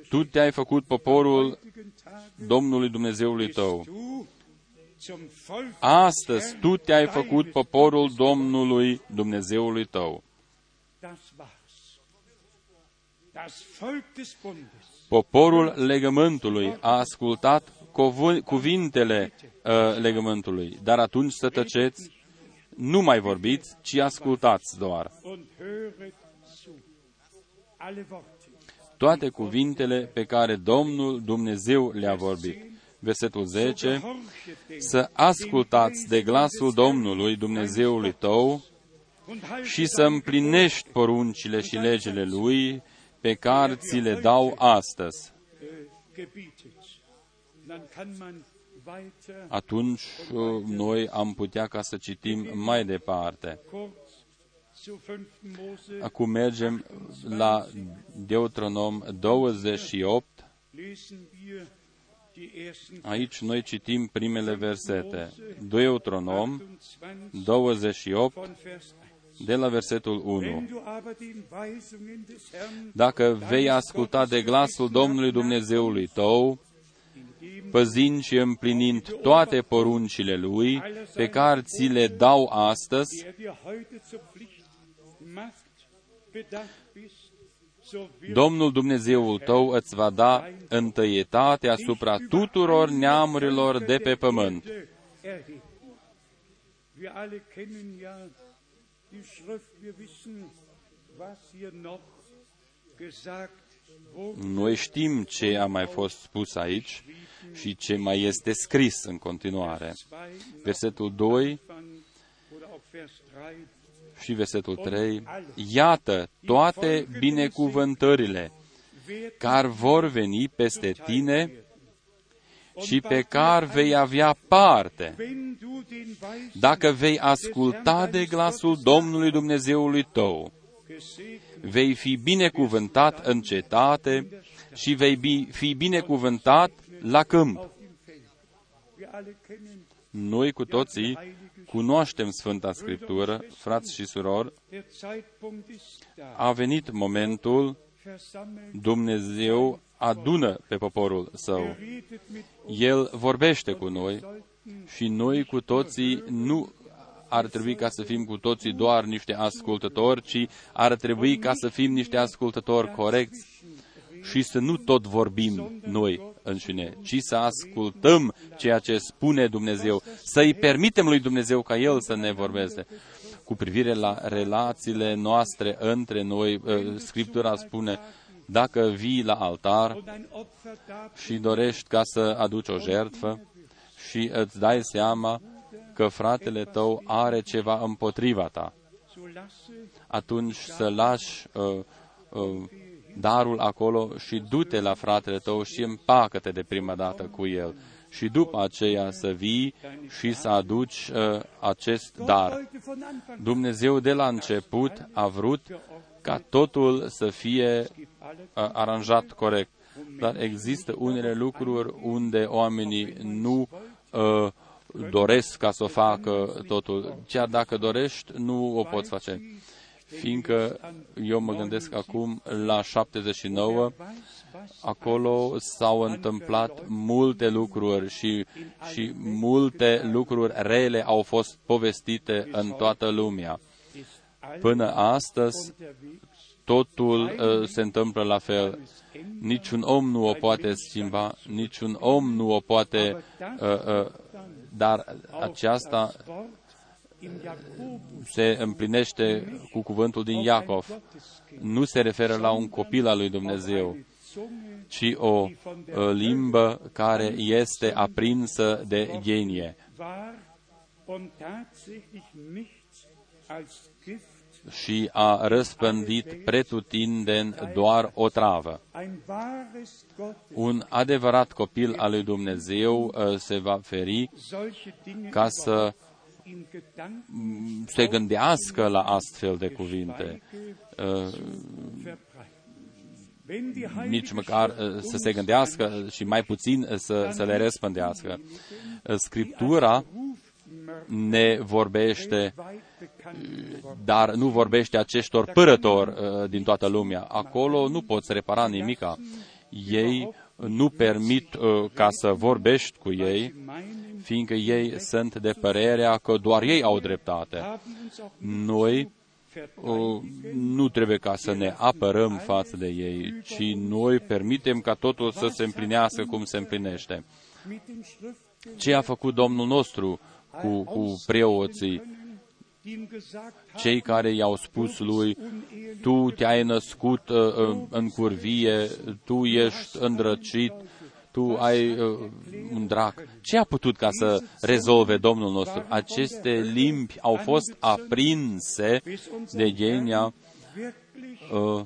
tu te-ai făcut poporul Domnului Dumnezeului tău. Astăzi tu te-ai făcut poporul Domnului Dumnezeului tău. Poporul legământului a ascultat cuvintele uh, legământului, dar atunci să tăceți, nu mai vorbiți, ci ascultați doar. Toate cuvintele pe care Domnul Dumnezeu le-a vorbit. Versetul zece, să ascultați de glasul Domnului Dumnezeului tău și să împlinești poruncile și legile Lui pe care ți le dau astăzi. Atunci noi am putea ca să citim mai departe. Acum mergem la Deuteronom douăzeci și opt. Aici noi citim primele versete. Deuteronom douăzeci și opt, de la versetul unu. Dacă vei asculta de glasul Domnului Dumnezeului tău, păzind și împlinind toate poruncile Lui pe care ți le dau astăzi, Domnul Dumnezeul tău îți va da întăietate asupra tuturor neamurilor de pe pământ. Noi știm ce a mai fost spus aici și ce mai este scris în continuare. Versetul doi și versetul trei, iată toate binecuvântările care vor veni peste tine și pe care vei avea parte, dacă vei asculta de glasul Domnului Dumnezeului tău. Vei fi binecuvântat în cetate și vei fi binecuvântat la câmp. Noi cu toții cunoaștem Sfânta Scriptură, frați și surori. A venit momentul, Dumnezeu adună pe poporul său. El vorbește cu noi și noi cu toții nu ar trebui ca să fim cu toții doar niște ascultători, ci ar trebui ca să fim niște ascultători corecți și să nu tot vorbim noi înșine, ci să ascultăm ceea ce spune Dumnezeu, să-i permitem lui Dumnezeu ca El să ne vorbească. Cu privire la relațiile noastre între noi, Scriptura spune, dacă vii la altar și dorești ca să aduci o jertfă și îți dai seama că fratele tău are ceva împotriva ta, atunci să lași uh, uh, darul acolo și du-te la fratele tău și împacă-te de prima dată cu el. Și după aceea să vii și să aduci uh, acest dar. Dumnezeu de la început a vrut ca totul să fie uh, aranjat corect. Dar există unele lucruri unde oamenii nu uh, doresc ca să o facă totul. Chiar dacă dorești, nu o poți face. Fiindcă eu mă gândesc acum la șaptezeci și nouă, acolo s-au întâmplat multe lucruri și, și multe lucruri rele au fost povestite în toată lumea. Până astăzi, totul uh, se întâmplă la fel. Niciun om nu o poate schimba, niciun om nu o poate... Uh, uh, dar aceasta se împlinește cu cuvântul din Iacov. Nu se referă la un copil al lui Dumnezeu, ci o limbă care este aprinsă de genie. Și a răspândit pretutindeni doar o travă. Un adevărat copil al lui Dumnezeu se va feri ca să se gândească la astfel de cuvinte, nici măcar să se gândească și mai puțin să, să le răspândească. Scriptura ne vorbește, dar nu vorbește aceștor părători din toată lumea. Acolo nu poți repara nimica. Ei nu permit uh, ca să vorbești cu ei, fiindcă ei sunt de părerea că doar ei au dreptate. Noi uh, nu trebuie ca să ne apărăm față de ei, ci noi permitem ca totul să se împlinească cum se împlinește. Ce a făcut Domnul nostru cu, cu preoții? Cei care i-au spus lui, tu te-ai născut uh, în curvie, tu ești îndrăcit, tu ai uh, un drac. Ce a putut ca să rezolve Domnul nostru? Aceste limbi au fost aprinse de genia. Uh,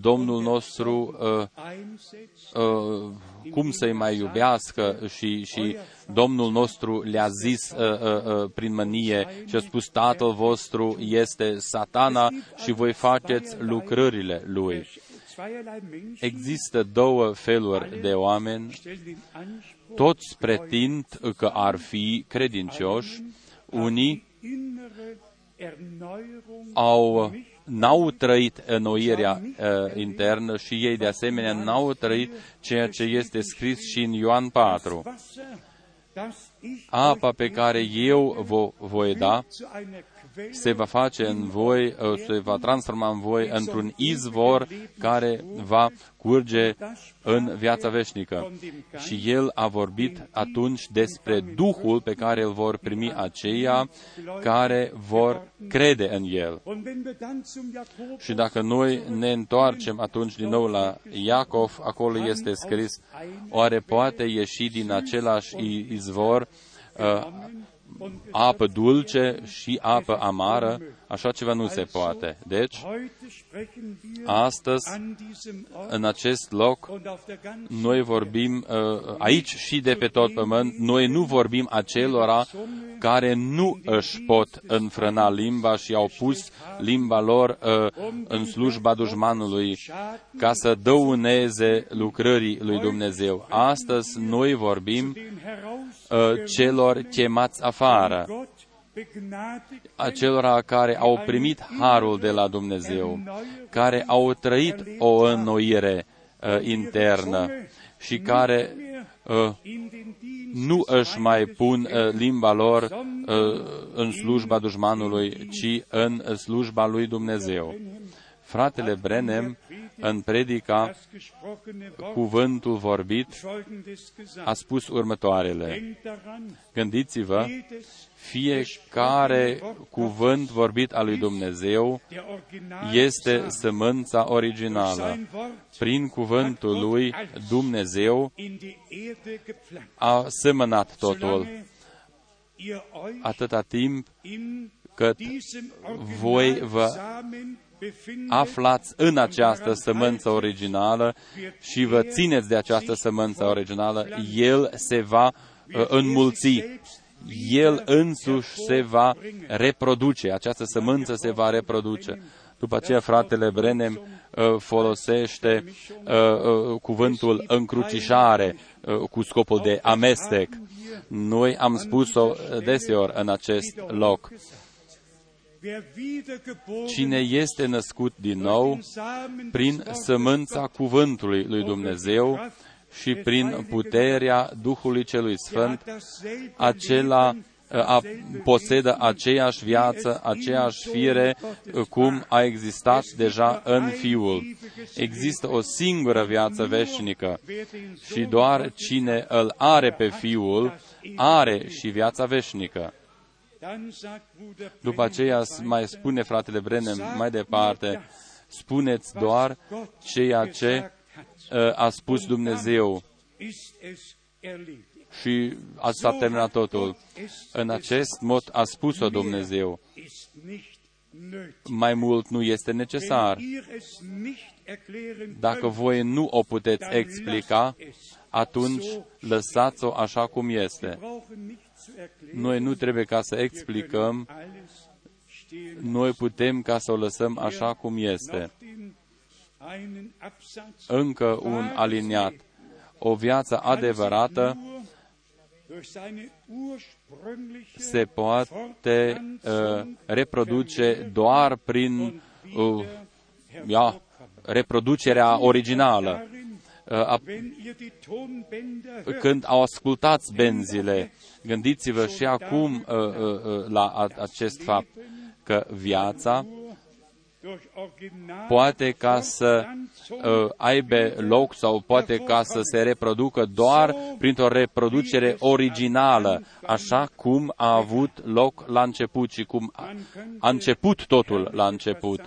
Domnul nostru, uh, uh, cum să-i mai iubească și, și Domnul nostru le-a zis uh, uh, prin mânie și a spus, Tatăl vostru este Satana și voi faceți lucrările lui. Există două feluri de oameni, toți pretind că ar fi credincioși, unii Au, n-au trăit înnoirea uh, internă și ei de asemenea n-au trăit ceea ce este scris și în Ioan patru. Apa pe care eu vă voi da se va face în voi, uh, se va transforma în voi într-un izvor care va curge în viața veșnică. Și el a vorbit atunci despre Duhul pe care îl vor primi aceia care vor crede în el. Și dacă noi ne întoarcem atunci din nou la Iacov, acolo este scris, oare poate ieși din același izvor uh, apă dulce și apă amară? Așa ceva nu se poate. Deci, astăzi, în acest loc, noi vorbim aici și de pe tot pământ, noi nu vorbim acelora care nu își pot înfrâna limba și au pus limba lor în slujba dușmanului ca să dăuneze lucrării lui Dumnezeu. Astăzi, noi vorbim celor chemați afară, acelora care au primit harul de la Dumnezeu, care au trăit o înnoire uh, internă și care uh, nu își mai pun uh, limba lor uh, în slujba dușmanului, ci în slujba lui Dumnezeu. Fratele Branham în predica Cuvântul Vorbit, a spus următoarele. Gândiți-vă, fiecare cuvânt vorbit al lui Dumnezeu este sămânța originală. Prin cuvântul lui Dumnezeu a semănat totul. Atâta timp cât voi vă aflați în această sămânță originală și vă țineți de această sămânță originală, El se va înmulți. El însuși se va reproduce. Această sămânță se va reproduce. După aceea, fratele Branham folosește cuvântul încrucișare cu scopul de amestec. Noi am spus-o deseori în acest loc. Cine este născut din nou prin sămânța cuvântului lui Dumnezeu și prin puterea Duhului Celui Sfânt, acela a, posedă aceeași viață, aceeași fire, cum a existat deja în Fiul. Există o singură viață veșnică și doar cine îl are pe Fiul, are și viața veșnică. După aceea mai spune fratele Branham mai departe, spuneți doar ceea ce a spus Dumnezeu și asta a terminat totul. În acest mod a spus-o Dumnezeu. Mai mult nu este necesar. Dacă voi nu o puteți explica, atunci lăsați-o așa cum este. Noi nu trebuie ca să explicăm, noi putem ca să o lăsăm așa cum este. Încă un aliniat. O viață adevărată se poate uh, reproduce doar prin uh, ia, reproducerea originală. Când au ascultat benzile, gândiți-vă și acum la acest fapt, că viața poate ca să aibă loc sau poate ca să se reproducă doar printr-o reproducere originală, așa cum a avut loc la început și cum a început totul la început.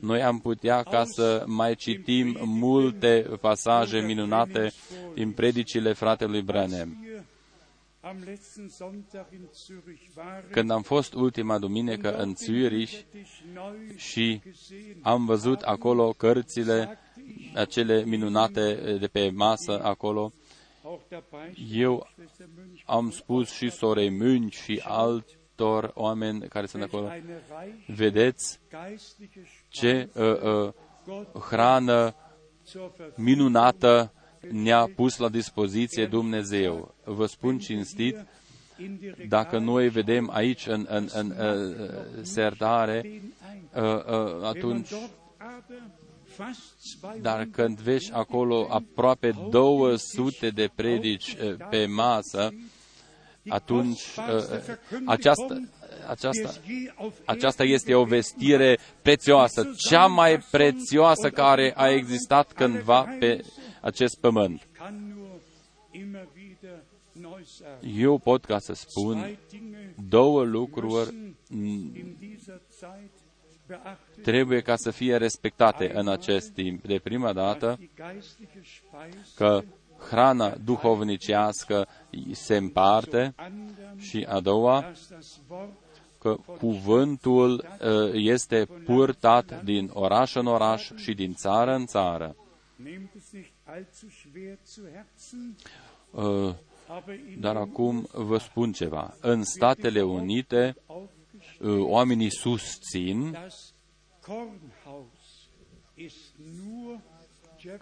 Noi am putea ca să mai citim multe pasaje minunate din predicile fratelui Branham. Când am fost ultima duminică în Zürich și am văzut acolo cărțile, acele minunate de pe masă acolo, eu am spus și sorei Münch și alți oameni care sunt acolo, vedeți ce uh, uh, hrană minunată ne-a pus la dispoziție Dumnezeu. Vă spun cinstit, dacă noi vedem aici în, în, în uh, sertare, uh, uh, atunci, dar când vezi acolo aproape două sute de predici uh, pe masă, atunci aceasta, aceasta, aceasta este o vestire prețioasă, cea mai prețioasă care a existat cândva pe acest pământ. Eu pot ca să spun două lucruri trebuie ca să fie respectate în acest timp. De prima dată, că hrana duhovnicească se împarte și a doua, că cuvântul este purtat din oraș în oraș și din țară în țară. Dar acum vă spun ceva. În Statele Unite oamenii susțin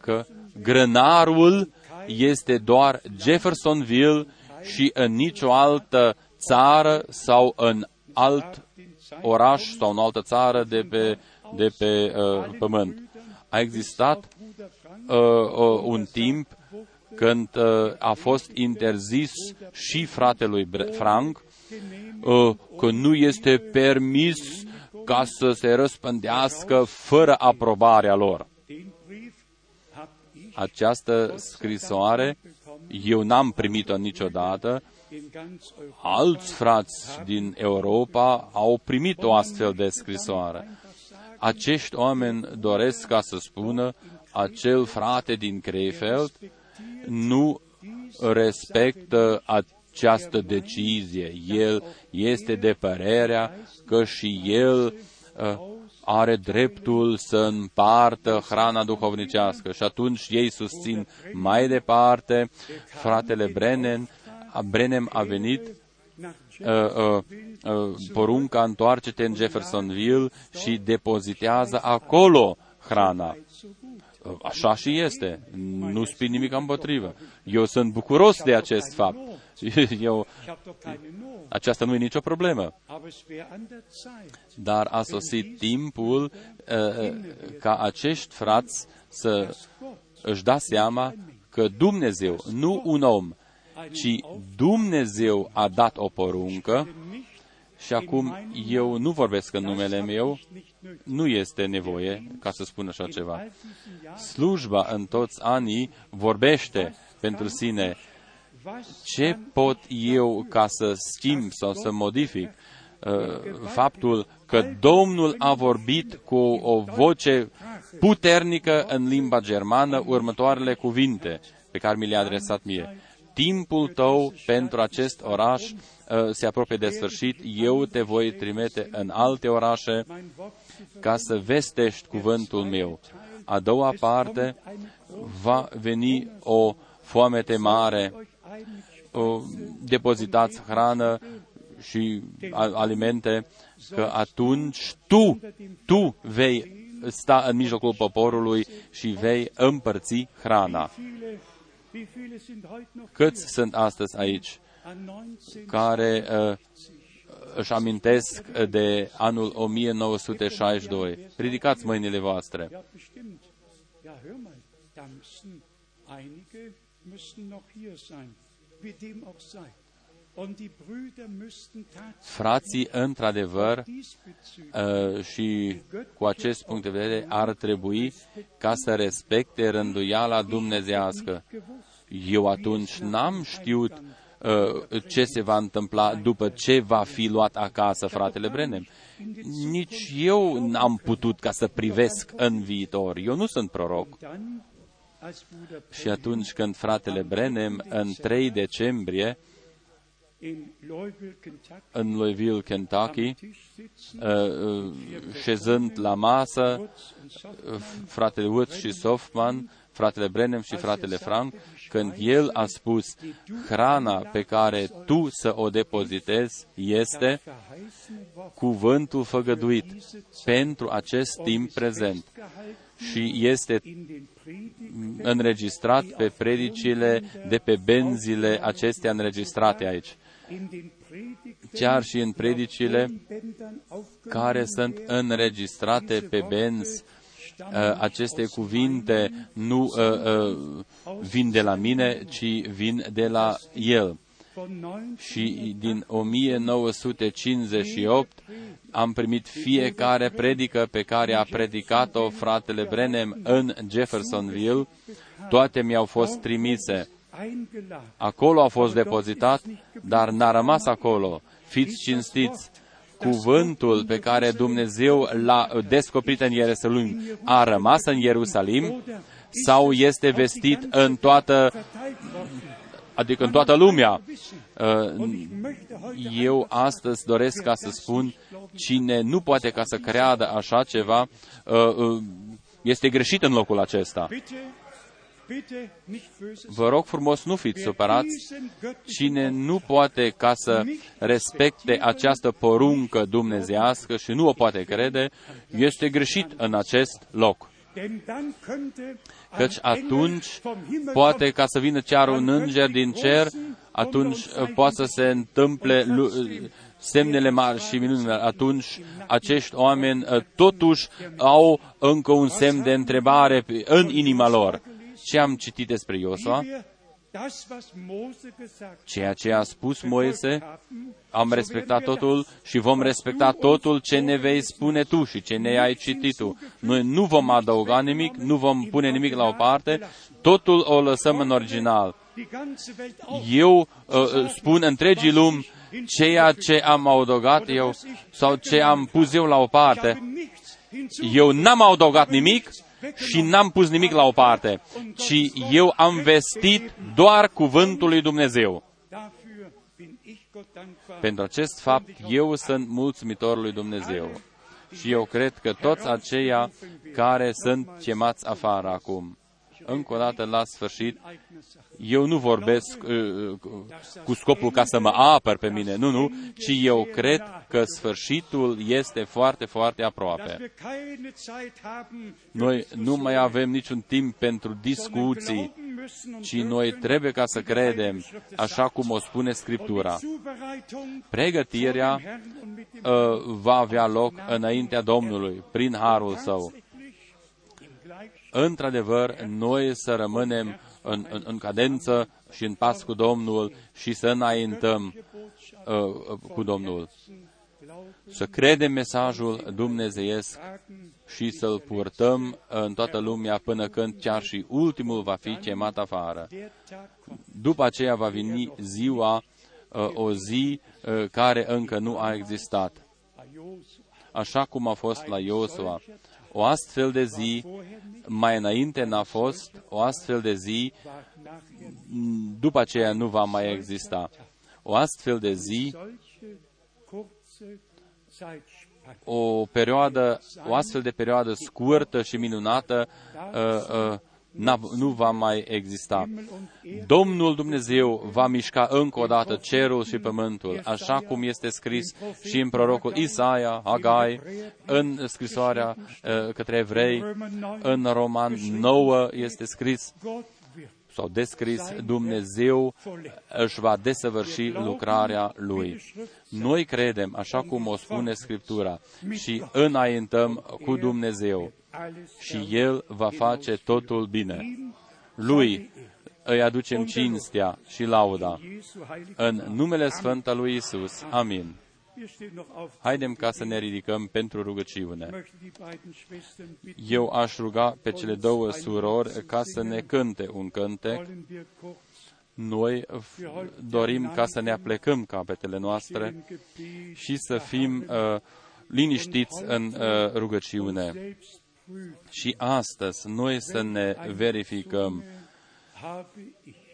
că grânarul este doar Jeffersonville și în nicio altă țară sau în alt oraș sau în altă țară de pe, de pe uh, pământ. A existat uh, uh, un timp când uh, a fost interzis și fratelui Frank uh, că nu este permis ca să se răspândească fără aprobarea lor. această scrisoare, eu n-am primit-o niciodată, alți frați din Europa au primit o astfel de scrisoare. Acești oameni doresc ca să spună, acel frate din Krefeld nu respectă această decizie. El este de părerea că și el are dreptul să împartă hrana duhovnicească. Și atunci ei susțin mai departe, fratele Branham, Branham a venit, Uh, uh, uh, porunca întoarce-te în Jeffersonville și depozitează acolo hrana. Uh, așa și este. Nu spui nimic împotrivă. Eu sunt bucuros de acest fapt. Eu, aceasta nu e nicio problemă. Dar a sosit timpul uh, ca acești frați să își dea seama că Dumnezeu, nu un om, ci Dumnezeu a dat o poruncă și acum eu nu vorbesc în numele meu, nu este nevoie ca să spun așa ceva. Slujba în toți anii vorbește pentru sine. Ce pot eu ca să schimb sau să modific? Faptul că Domnul a vorbit cu o voce puternică în limba germană următoarele cuvinte pe care mi le-a adresat mie. Timpul tău pentru acest oraș uh, se apropie de sfârșit, eu te voi trimite în alte orașe ca să vestești cuvântul meu. A doua parte, va veni o foamete mare, uh, depozitați hrană și alimente, că atunci tu, tu vei sta în mijlocul poporului și vei împărți hrana. Câți sunt astăzi aici care uh, își amintesc de anul o mie nouă sute șaizeci și doi? Ridicați mâinile voastre. Frații, într-adevăr, uh, și cu acest punct de vedere, ar trebui ca să respecte rânduiala dumnezească. Eu atunci n-am știut uh, ce se va întâmpla după ce va fi luat acasă fratele Branham. Nici eu n-am putut ca să privesc în viitor. Eu nu sunt proroc. Și atunci când fratele Branham, în trei decembrie, în Louisville, Kentucky, șezând la masă, fratele Woods și Sofman, fratele Branham și fratele Frank, când el a spus, hrana pe care tu să o depozitezi este cuvântul făgăduit pentru acest timp prezent și este înregistrat pe predicile de pe benzile acestea înregistrate aici. Chiar și în predicile care sunt înregistrate pe benzi, aceste cuvinte nu uh, uh, vin de la mine, ci vin de la el. Și din o mie nouă sute cincizeci și opt am primit fiecare predică pe care a predicat-o fratele Branham în Jeffersonville. Toate mi-au fost trimise. Acolo a fost depozitat, dar n-a rămas acolo. Fiți cinstiți. Cuvântul pe care Dumnezeu l-a descoperit în Ierusalim a rămas în Ierusalim sau este vestit în toată, adică în toată lumea. Eu astăzi doresc ca să spun, cine nu poate ca să creadă așa ceva, este greșit în locul acesta. Vă rog frumos, nu fiți supărați. Cine nu poate ca să respecte această poruncă dumnezeiască și nu o poate crede, este greșit în acest loc. Căci atunci poate ca să vină chiar un înger din cer, atunci poate să se întâmple semnele mari și minunile. Atunci acești oameni totuși au încă un semn de întrebare în inima lor. Ce am citit despre Iosua? Ceea ce a spus Moise, am respectat totul și vom respecta totul ce ne vei spune tu și ce ne ai citit tu. Noi nu vom adăuga nimic, nu vom pune nimic la o parte, totul o lăsăm în original. Eu uh, spun întregii lumi ceea ce am adăugat eu sau ce am pus eu la o parte. Eu n-am adăugat nimic și n-am pus nimic la o parte, ci eu am vestit doar cuvântul lui Dumnezeu. Pentru acest fapt, eu sunt mulțumitor lui Dumnezeu. Și eu cred că toți aceia care sunt chemați afară acum, încă o dată la sfârșit, eu nu vorbesc uh, cu scopul ca să mă apăr pe mine, nu, nu, ci eu cred că sfârșitul este foarte, foarte aproape. Noi nu mai avem niciun timp pentru discuții, ci noi trebuie ca să credem, așa cum o spune Scriptura. Pregătirea uh, va avea loc înaintea Domnului, prin harul Său. Într-adevăr, noi să rămânem în, în, în cadență și în pas cu Domnul și să înaintăm uh, cu Domnul. Să credem mesajul dumnezeiesc și să-l purtăm în toată lumea până când chiar și ultimul va fi chemat afară. După aceea va veni ziua, uh, o zi uh, care încă nu a existat. Așa cum a fost la Iosua. O astfel de zi, mai înainte n-a fost, o astfel de zi, după aceea nu va mai exista. O astfel de zi, o perioadă, o astfel de perioadă scurtă și minunată, uh, uh, nu va mai exista. Domnul Dumnezeu va mișca încă o dată cerul și pământul, așa cum este scris și în prorocul Isaia, Hagai, în scrisoarea către evrei, în Roman nouă este scris sau descris, Dumnezeu își va desăvârși lucrarea Lui. Noi credem, așa cum o spune Scriptura, și înaintăm cu Dumnezeu. Și El va face totul bine. Lui îi aducem cinstea și lauda. În numele Sfânt al lui Iisus. Amin. Haidem ca să ne ridicăm pentru rugăciune. Eu aș ruga pe cele două surori ca să ne cânte un cântec. Noi dorim ca să ne aplecăm capetele noastre și să fim uh, liniștiți în uh, rugăciune. Și astăzi noi să ne verificăm,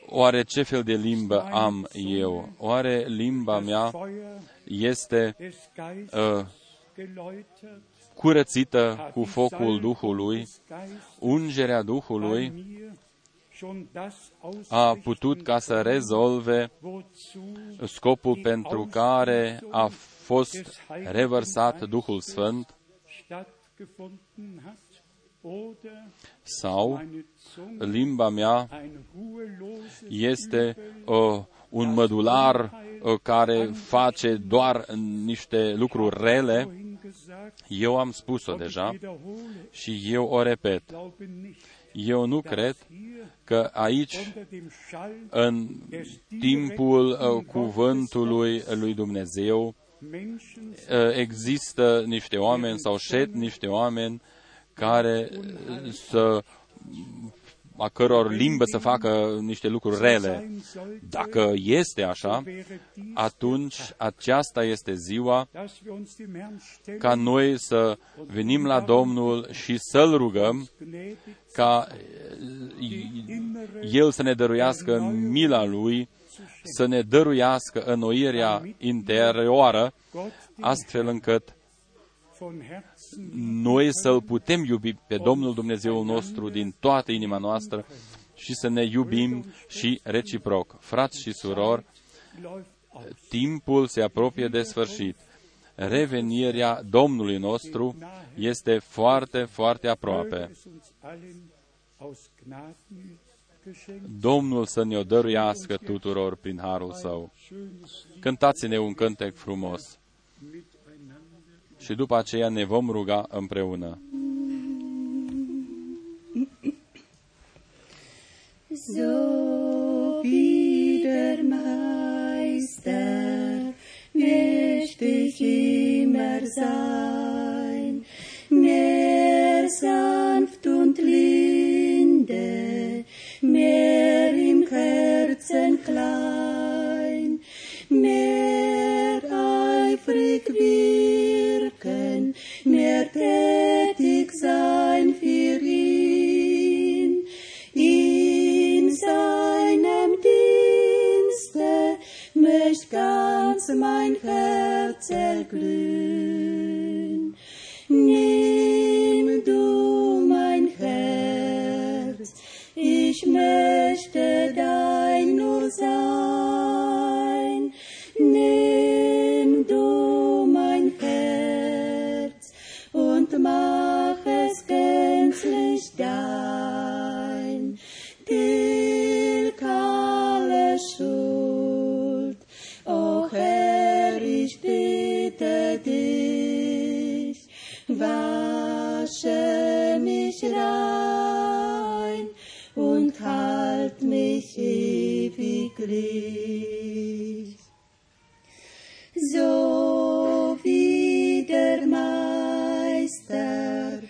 oare ce fel de limbă am eu? Oare limba mea este uh, curățită cu focul Duhului? Ungerea Duhului a putut ca să rezolve scopul pentru care a fost revărsat Duhul Sfânt? Sau limba mea este uh, un mădular uh, care face doar niște lucruri rele? Eu am spus-o deja și eu o repet. Eu nu cred că aici, în timpul uh, cuvântului lui Dumnezeu, uh, există niște oameni sau șed niște oameni care să, a căror limbă să facă niște lucruri rele. Dacă este așa, atunci aceasta este ziua ca noi să venim la Domnul și să-L rugăm ca El să ne dăruiască mila Lui, să ne dăruiască înnoirea interioară, astfel încât noi să-L putem iubi pe Domnul Dumnezeul nostru din toată inima noastră și să ne iubim și reciproc. Frați și surori, timpul se apropie de sfârșit. Revenirea Domnului nostru este foarte, foarte aproape. Domnul să ne-o dăruiască tuturor prin harul Său. Cântați-ne un cântec frumos. Și după aceea ne vom ruga împreună. So wie der Meister, nicht ich immer sein, mehr sanft und linde, mehr im Herzen klein, mehr eifrig wirken, mehr tätig sein für ihn, in seinem Dienste möcht ganz mein Herz erglühen. Nimm du mein Herz, ich möchte dein nur sein. Nimm du mein Herz und mach es gänzlich dein. Tilg alle Schuld, o Herr, ich bitte dich, wasche mich rein und halt mich ewiglich. So wie der Meister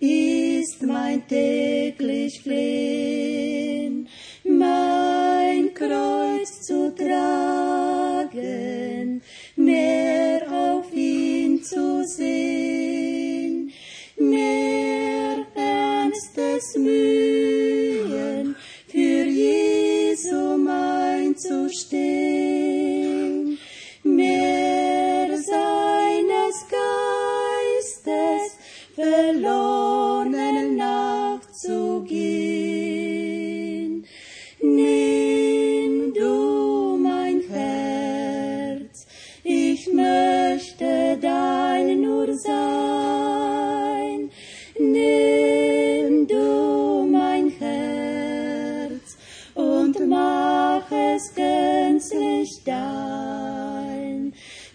ist mein täglich Flehen, mein Kreuz zu tragen, mehr auf ihn zu sehen, mehr ernstes Mühen für Jesu mein zu stehen, mehr seines Geistes verloren nachzugehen. Nimm du mein Herz, ich möchte dein nur sein. Nimm du mein Herz und mach es gänzlich dein.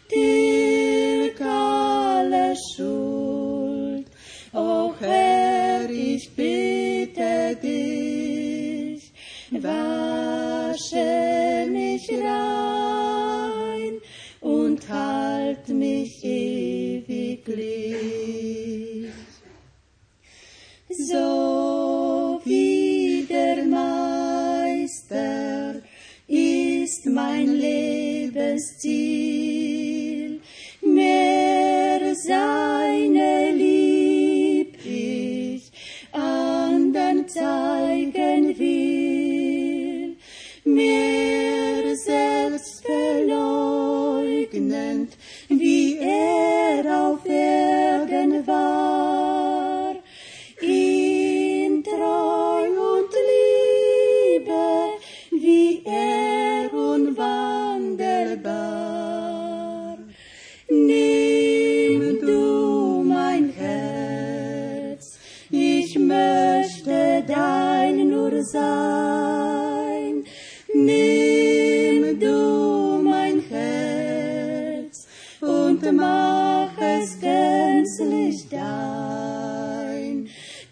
Tilg alle Schuld, o Herr, ich bitte dich, wasche mich rein und halt mich ewiglich. So wie der Meister ist mein Lebensziel, mehr seine lieb ich, andern zeigen will, mehr selbst verleugnend, wie er auf Erden war, in Treu und Liebe, wie er unwandelbar. Nimm du mein Herz, ich möchte dein nur sein. Nimm du mein Herz und mach es gänzlich dein.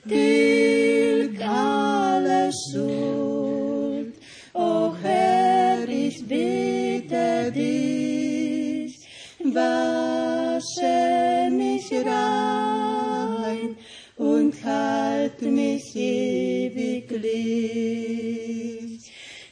Tilg alle Schuld, o Herr, ich bitte dich, wasche mich rein und halt mich ewiglich.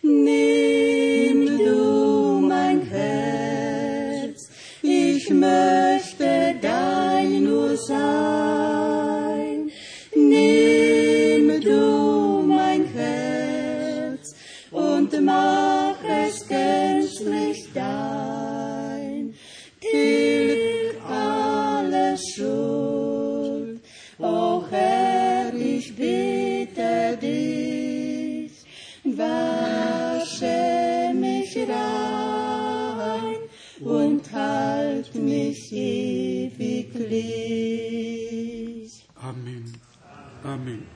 Nimm du mein Herz, ich möchte dein nur sein. Nimm du mein Herz und mach es gänzlich dein. Tilg alle Schuld, o Herr, ich bitte dich, wasche mich rein und halt mich ewiglich. Amen. Amen.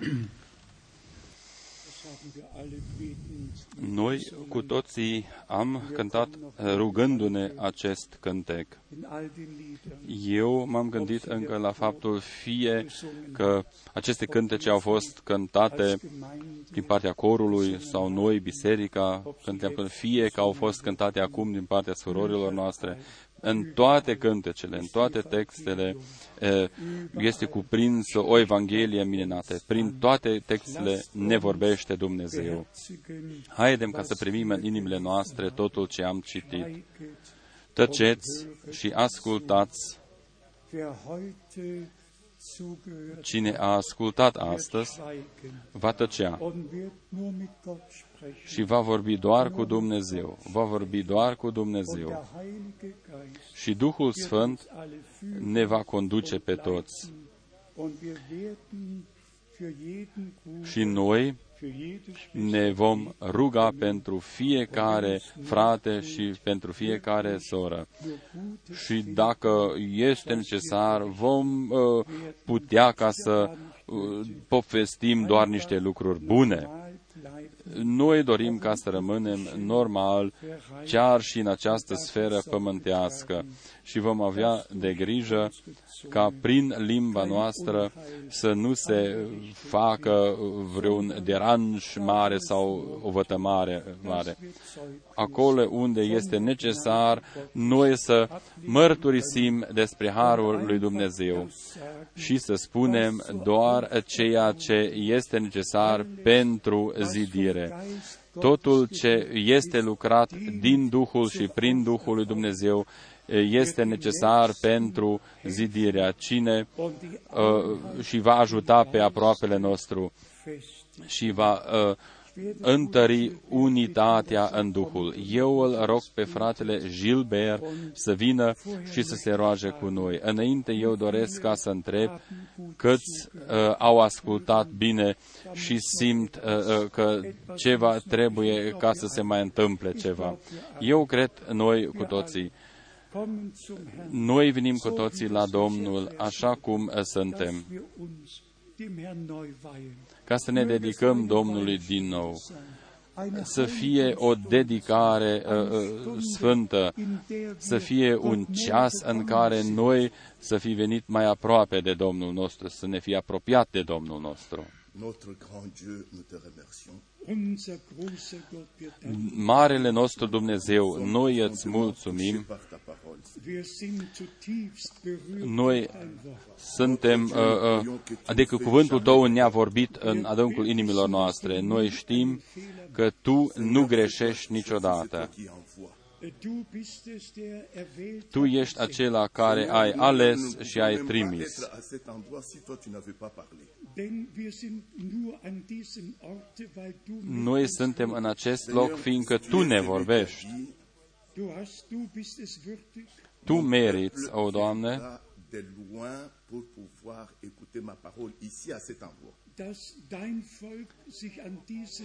Noi cu toții am cântat rugându-ne acest cântec. Eu m-am gândit încă la faptul fie că aceste cântece au fost cântate din partea corului sau noi, biserica, fie că au fost cântate acum din partea surorilor noastre. În toate cântecele, în toate textele, este cuprinsă o Evanghelie minunată. Prin toate textele ne vorbește Dumnezeu. Haidem ca să primim în inimile noastre totul ce am citit. Tăceți și ascultați. Cine a ascultat astăzi va tăcea și va vorbi doar cu Dumnezeu, va vorbi doar cu Dumnezeu. Și Duhul Sfânt ne va conduce pe toți. Și noi ne vom ruga pentru fiecare frate și pentru fiecare soră. Și dacă este necesar, vom uh, putea ca să uh, povestim doar niște lucruri bune. Noi dorim ca să rămânem normal, chiar și în această sferă pământească. Și vom avea de grijă ca prin limba noastră să nu se facă vreun deranj mare sau o vătămare mare. Acolo unde este necesar, noi să mărturisim despre harul lui Dumnezeu și să spunem doar ceea ce este necesar pentru zidire. Totul ce este lucrat din Duhul și prin Duhul lui Dumnezeu este necesar pentru zidirea. Cine uh, și va ajuta pe aproapele nostru și va uh, întări unitatea în Duhul. Eu îl rog pe fratele Gilbert să vină și să se roage cu noi. Înainte eu doresc ca să întreb câți uh, au ascultat bine și simt uh, că ceva trebuie ca să se mai întâmple ceva. Eu cred noi cu toții. Noi venim cu toții la Domnul, așa cum suntem, ca să ne dedicăm Domnului din nou. Să fie o dedicare uh, uh, sfântă, să fie un ceas în care noi să fi venit mai aproape de Domnul nostru, să ne fi apropiat de Domnul nostru. Marele nostru Dumnezeu, noi îți mulțumim, noi suntem, adică cuvântul Tău ne-a vorbit în adâncul inimilor noastre, noi știm că Tu nu greșești niciodată. Tu ești acela care ai ales și ai trimis. Noi suntem în acest loc fiindcă Tu ne vorbești. Tu meriți, o Doamne,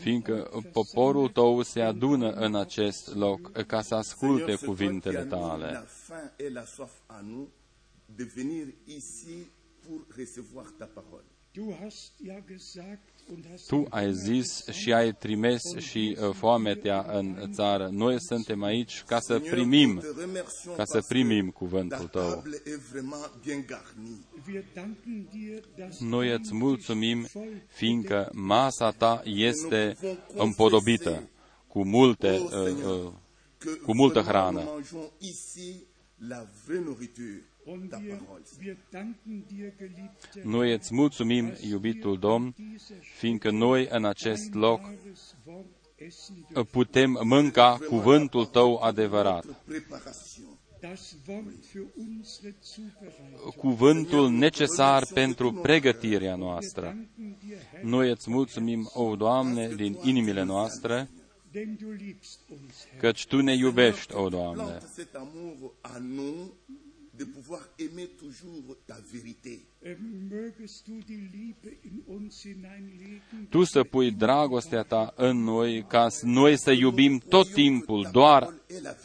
fiindcă poporul Tău se adună în acest loc ca să asculte cuvintele Tale. Tu ai zis și ai trimis și foametea în țară. Noi suntem aici ca să primim, ca să primim cuvântul Tău. Noi îți mulțumim, fiindcă masa Ta este împodobită cu multe, cu multă hrană. Noi îți mulțumim, iubitul Domn, fiindcă noi în acest loc putem mânca cuvântul Tău adevărat. Cuvântul necesar pentru pregătirea noastră. Noi îți mulțumim, o Doamne, din inimile noastre, căci Tu ne iubești, o Doamne. De pouvoir aimer toujours ta vérité. Tu să pui dragostea Ta în noi, ca noi să iubim tot timpul doar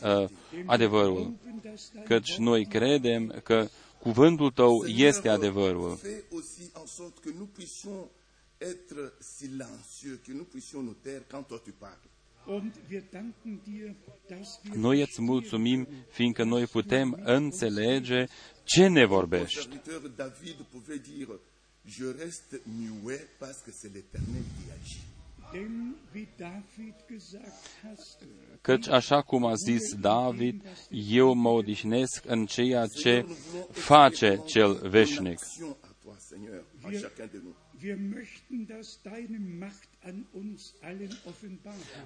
uh, adevărul, căci noi credem că cuvântul Tău este adevărul. être silencieux, que nous puissions nous taire quand toi tu parles. Noi îți mulțumim, fiindcă noi putem înțelege ce ne vorbești. Căci așa cum a zis David, eu mă odihnesc în ceea ce face cel veșnic.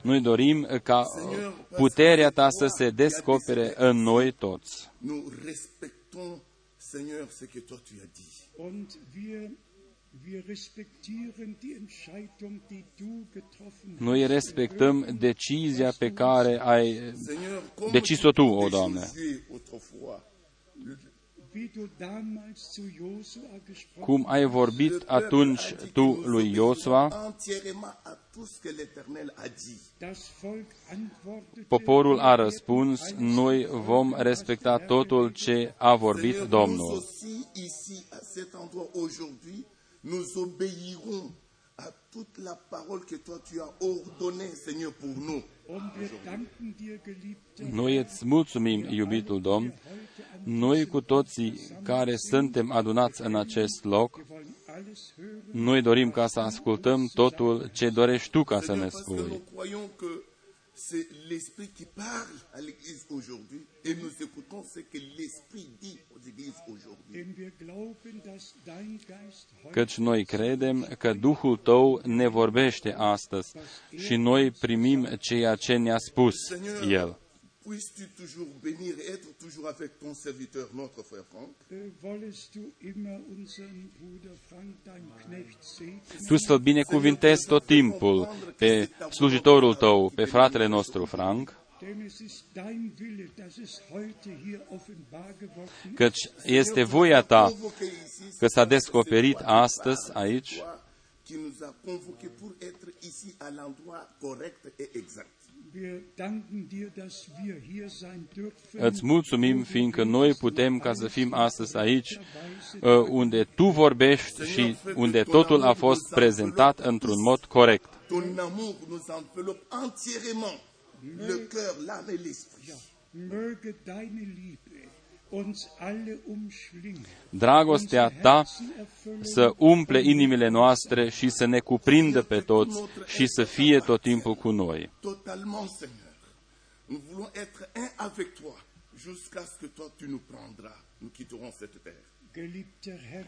Noi dorim ca puterea Ta să se descopere în noi toți. Noi respectăm decizia pe care ai decis-o Tu, o Doamne. Cum ai vorbit atunci Tu lui Iosua, poporul a răspuns, noi vom respecta totul ce a vorbit Domnul. Nous obéirons à toute la parole que toi tu as ordonnée, Seigneur, pour nous. Noi îți mulțumim, iubitul Domn, noi cu toții care suntem adunați în acest loc, noi dorim ca să ascultăm totul ce dorești Tu ca să ne spui. C'est l'Esprit qui parle à l'Église aujourd'hui et nous écoutons ce que l'Esprit dit aux Églises aujourd'hui. Căci noi credem că Duhul Tău ne vorbește astăzi și noi primim ceea ce ne-a spus El. Puisses-tu toujours bénir et être toujours avec ton serviteur, notre frère Franck. Tu să-l binecuvintezi tot timpul pe slujitorul tău, pe fratele nostru Frank, căci este voia ta că s-a descoperit astăzi aici, qui nous a convoqués pour être ici à l'endroit correct et exact. Îți mulțumim, fiindcă noi putem ca să fim astăzi aici, unde Tu vorbești și unde totul a fost prezentat într-un mod corect. Dragostea Ta să umple inimile noastre și să ne cuprindă pe toți și să fie tot timpul cu noi.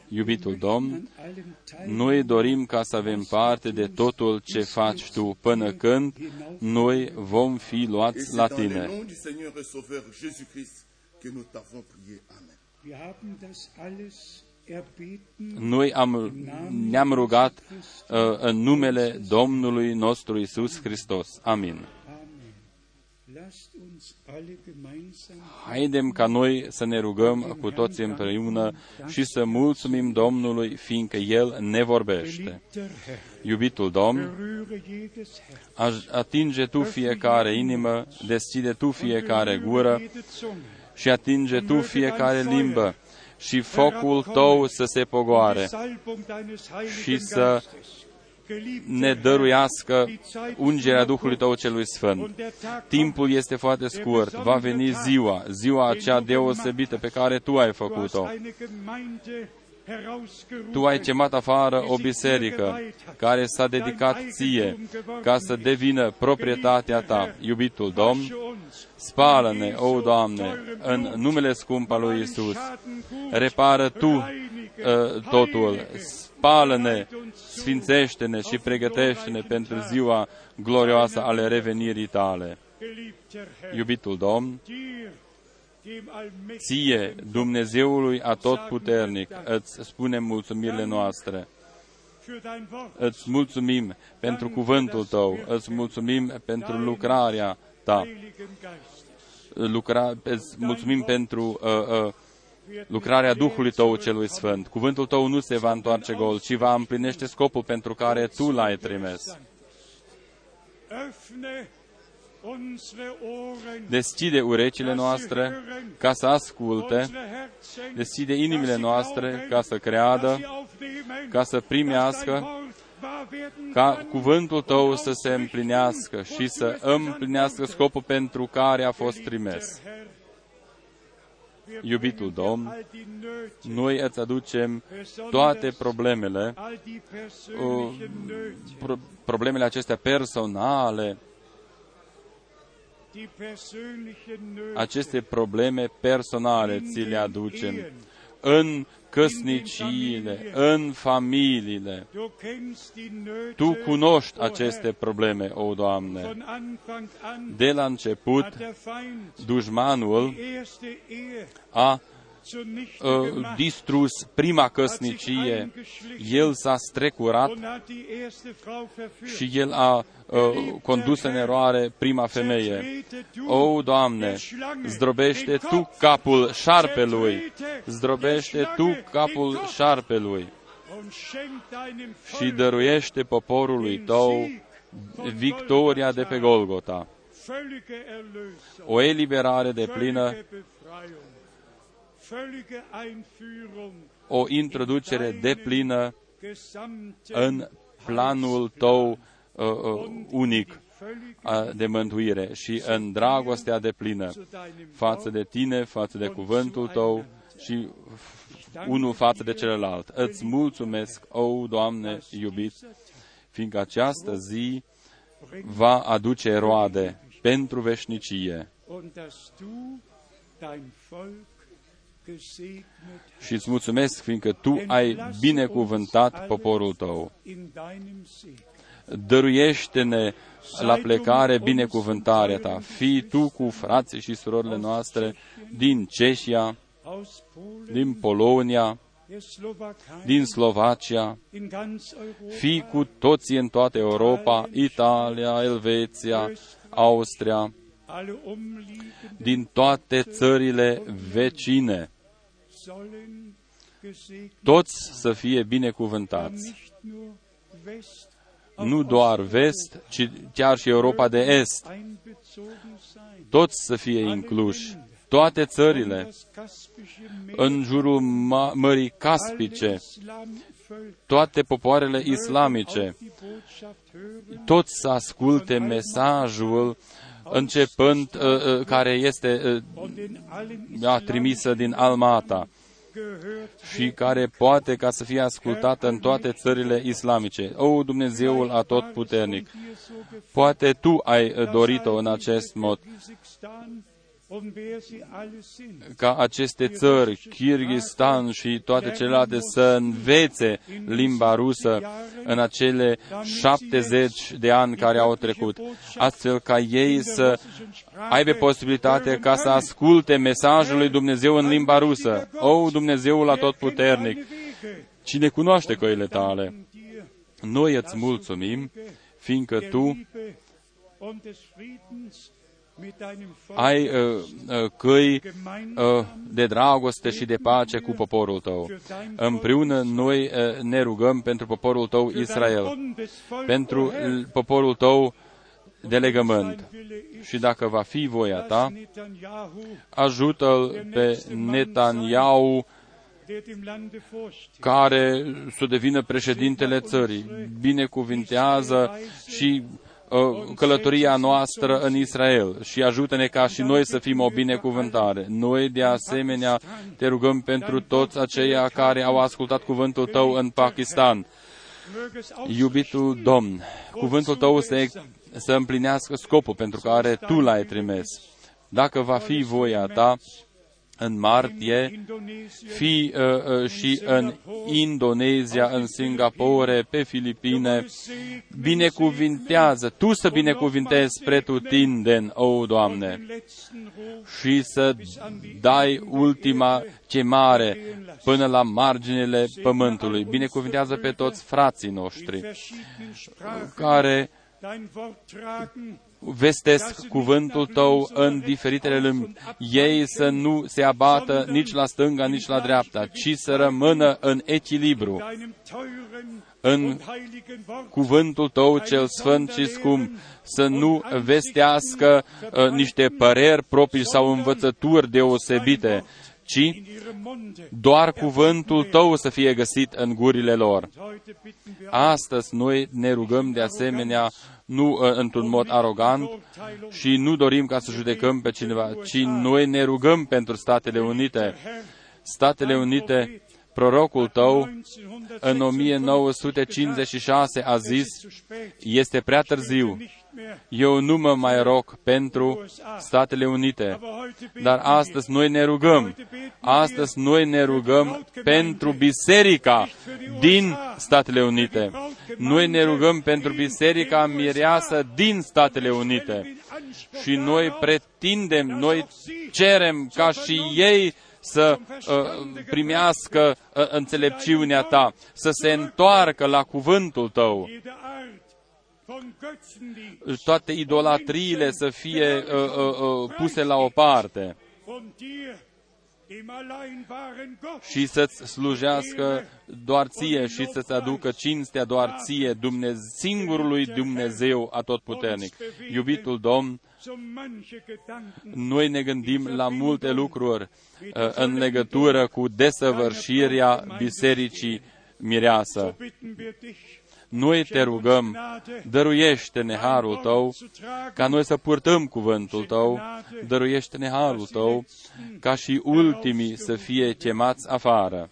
Iubitul Domn, noi dorim ca să avem parte de totul ce faci Tu, până când noi vom fi luați la Tine. Noi am, ne-am rugat uh, în numele Domnului nostru Iisus Hristos. Amin. Haidem ca noi să ne rugăm cu toți împreună și să mulțumim Domnului, fiindcă El ne vorbește. Iubitul Domn, atinge Tu fiecare inimă, deschide Tu fiecare gură, și atinge Tu fiecare limbă și focul Tău să se pogoare și să ne dăruiască ungerea Duhului Tău celui Sfânt. Timpul este foarte scurt, va veni ziua, ziua acea deosebită pe care Tu ai făcut-o. Tu ai chemat afară o biserică care s-a dedicat Ție ca să devină proprietatea Ta, iubitul Domn. Spală-ne, o Doamne, în numele scump al lui Iisus. Repară Tu uh, totul. Spală-ne, sfințește-ne și pregătește-ne pentru ziua glorioasă ale revenirii Tale. Iubitul Domn, Ție, Dumnezeului Atotputernic, îți spunem mulțumirile noastre. Îți mulțumim pentru cuvântul Tău, îți mulțumim pentru lucrarea Ta. Lucra, îți mulțumim pentru uh, uh, lucrarea Duhului Tău celui Sfânt. Cuvântul Tău nu se va întoarce gol, ci va împlinește scopul pentru care Tu L-ai trimis. Deschide urechile noastre ca să asculte, deschide inimile noastre ca să creadă, ca să primească ca cuvântul tău să se împlinească și să împlinească scopul pentru care a fost trimis. Iubitul Domn, noi îți aducem toate problemele, problemele acestea personale, aceste probleme personale ți le aducem în căsniciile, în familiile. Tu cunoști aceste probleme, o Doamne. De la început, dușmanul a, a distrus prima căsnicie. El s-a strecurat și el a, a condus în eroare prima femeie. O, Doamne, zdrobește Tu capul șarpelui, zdrobește Tu capul șarpelui și dăruiește poporului Tău victoria de pe Golgota, o eliberare deplină, o introducere deplină în planul Tău uh, uh, unic uh, de mântuire și în dragostea deplină față de Tine, față de cuvântul Tău și unul față de celălalt. Îți mulțumesc, o, Doamne iubit, fiindcă această zi va aduce roade pentru veșnicie. Și îți mulțumesc, fiindcă Tu ai binecuvântat poporul Tău. Dăruiește-ne la plecare binecuvântarea Ta. Fii Tu cu frații și surorile noastre din Cehia, din Polonia, din Slovacia. Fii cu toții în toată Europa, Italia, Elveția, Austria, din toate țările vecine. Toți să fie binecuvântați. Nu doar vest, ci chiar și Europa de Est. Toți să fie incluși. Toate țările, în jurul mă- Mării Caspice, toate popoarele islamice, toți să asculte mesajul începând uh, uh, care este uh, trimisă din Almata și care poate ca să fie ascultată în toate țările islamice. O, Dumnezeul Atotputernic, poate Tu ai dorit-o în acest mod, ca aceste țări, Kârgâzstan și toate celelalte, să învețe limba rusă în acele șaptezeci de ani care au trecut, astfel ca ei să aibă posibilitatea ca să asculte mesajul lui Dumnezeu în limba rusă. O, Dumnezeul Atotputernic, cine cunoaște căile Tale, noi îți mulțumim, fiindcă Tu ai uh, uh, căi uh, de dragoste și de pace cu poporul Tău. Împreună noi uh, ne rugăm pentru poporul Tău Israel, pentru poporul Tău de legământ. Și dacă va fi voia Ta, ajută-l pe Netanyahu, care să devină președintele țării. Binecuvintează și călătoria noastră în Israel și ajută-ne ca și noi să fim o binecuvântare. Noi, de asemenea, Te rugăm pentru toți aceia care au ascultat cuvântul Tău în Pakistan. Iubitul Domn, cuvântul Tău să, să împlinească scopul pentru care Tu l-ai trimis. Dacă va fi voia Ta, în martie, fi uh, uh, și în Indonezia, în Singapore, pe Filipine, binecuvintează, Tu să binecuvintezi pretutindeni, o, Doamne, și să dai ultima chemare până la marginile pământului. Binecuvintează pe toți frații noștri care vestesc cuvântul Tău în diferitele limbi. Ei să nu se abată nici la stânga, nici la dreapta, ci să rămână în echilibru, în cuvântul Tău cel sfânt și scump, să nu vestească uh, niște păreri proprii sau învățături deosebite, ci doar cuvântul tău să fie găsit în gurile lor. Astăzi noi ne rugăm de asemenea, nu într-un mod arogant și nu dorim ca să judecăm pe cineva, ci noi ne rugăm pentru Statele Unite. Statele Unite, prorocul tău în o mie nouă sute cincizeci și șase a zis, este prea târziu. Eu nu mă mai rog pentru Statele Unite, dar astăzi noi ne rugăm, astăzi noi ne rugăm pentru biserica din Statele Unite. Noi ne rugăm pentru biserica mireasă din Statele Unite și noi pretindem, noi cerem ca și ei să uh, primească uh, înțelepciunea ta, să se întoarcă la cuvântul tău. Toate idolatriile să fie uh, uh, uh, puse la o parte și să-ți slujească doar ție și să-ți aducă cinstea doar ție, Dumnezeu, singurului Dumnezeu atotputernic. Iubitul Domn, noi ne gândim la multe lucruri uh, în legătură cu desăvârșirea bisericii mireasă. Noi te rugăm, dăruiește-ne harul tău ca noi să purtăm cuvântul tău, dăruiește-ne harul tău ca și ultimii să fie chemați afară.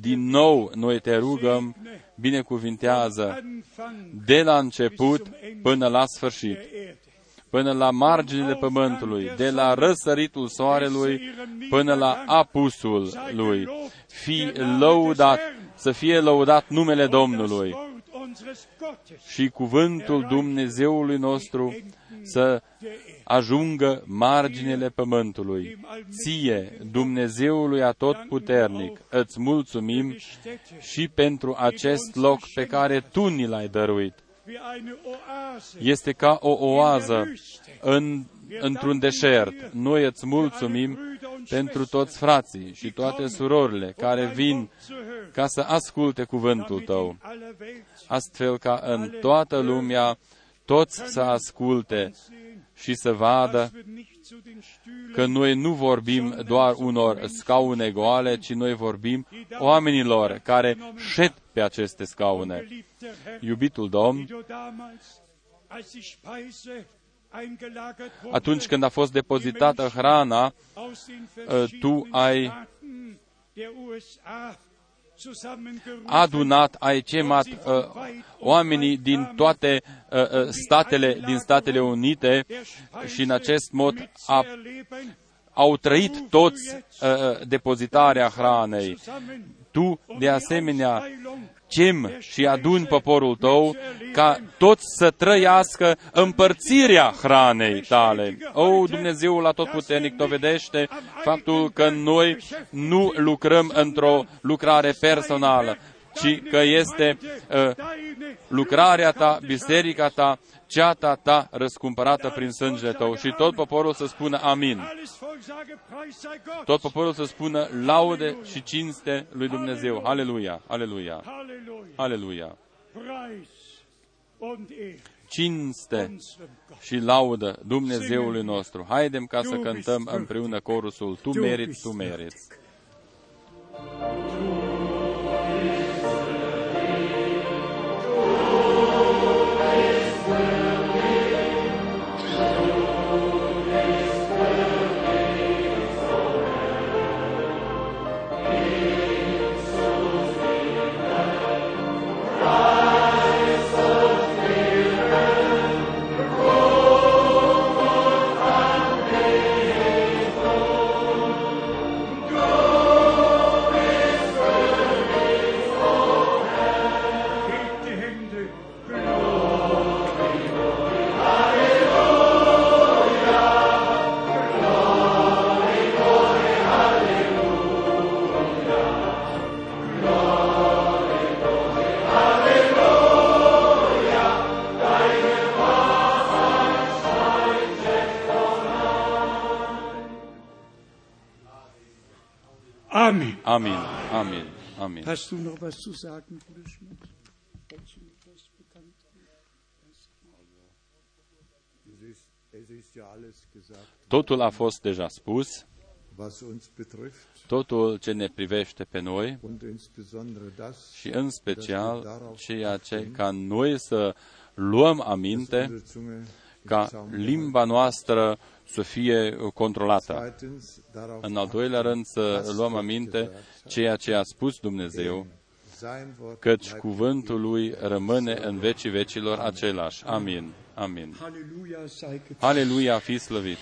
Din nou noi te rugăm, binecuvintează de la început până la sfârșit, până la marginile pământului, de la răsăritul soarelui până la apusul lui. Fii lăudat, să fie lăudat numele Domnului și cuvântul Dumnezeului nostru să ajungă marginile pământului. Ție, Dumnezeului atotputernic, îți mulțumim și pentru acest loc pe care tu ni l-ai dăruit. Este ca o oază în, într-un deșert. Noi îți mulțumim pentru toți frații și toate surorile care vin ca să asculte cuvântul tău, astfel ca în toată lumea toți să asculte și să vadă că noi nu vorbim doar unor scaune goale, ci noi vorbim oamenilor care șed pe aceste scaune. Iubitul Domn, atunci când a fost depozitată hrana, tu ai adunat, ai chemat uh, oamenii din toate uh, statele, din Statele Unite și în acest mod a, au trăit toți uh, depozitarea hranei. Tu, de asemenea, chem și aduni poporul tău ca toți să trăiască împărțirea hranei tale. O, Dumnezeul atotputernic, dovedește faptul că noi nu lucrăm într-o lucrare personală, ci că este uh, lucrarea ta, biserica ta, ceata ta răscumpărată prin sângele tău. Și tot poporul să spună amin. Tot poporul să spună laude și cinste lui Dumnezeu. Aleluia, aleluia, aleluia. Cinste și laudă Dumnezeului nostru. Haidem ca să cântăm împreună corusul Tu meriți, Tu meriți. Amin. Amin. Amin. Amin. Hast du noch was zu sagen, Bruder Schmidt? Totul a fost deja spus. totul ce ne privește pe noi și în special ceea ce ca noi să luăm aminte ca limba noastră să fie controlată. În al doilea rând, să luăm aminte ceea ce a spus Dumnezeu, căci cuvântul Lui rămâne în vecii vecilor același. Amin. Amin. Aleluia, fi slăvit!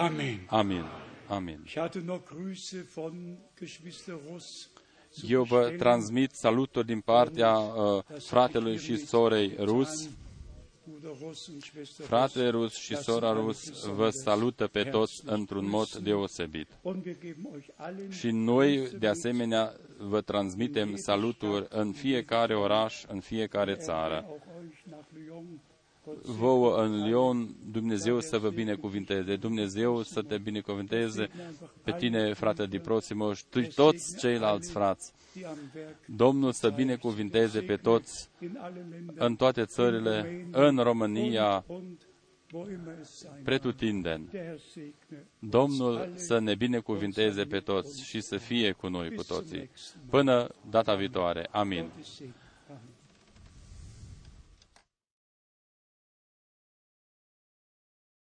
Amen. Amen. Amen. Eu vă transmit saluturi din partea uh, fratelui și sorei Rus. Fratele Rus și sora Rus vă salută pe toți într-un mod deosebit. Și noi, de asemenea, vă transmitem saluturi în fiecare oraș, în fiecare țară. Vouă în Lyon, Dumnezeu să vă binecuvinteze, Dumnezeu să te binecuvinteze pe tine, frate Diprosimo, și toți ceilalți frați. Domnul să binecuvinteze pe toți, în toate țările, în România, pretutindeni. Domnul să ne binecuvinteze pe toți și să fie cu noi cu toții. Până data viitoare. Amin.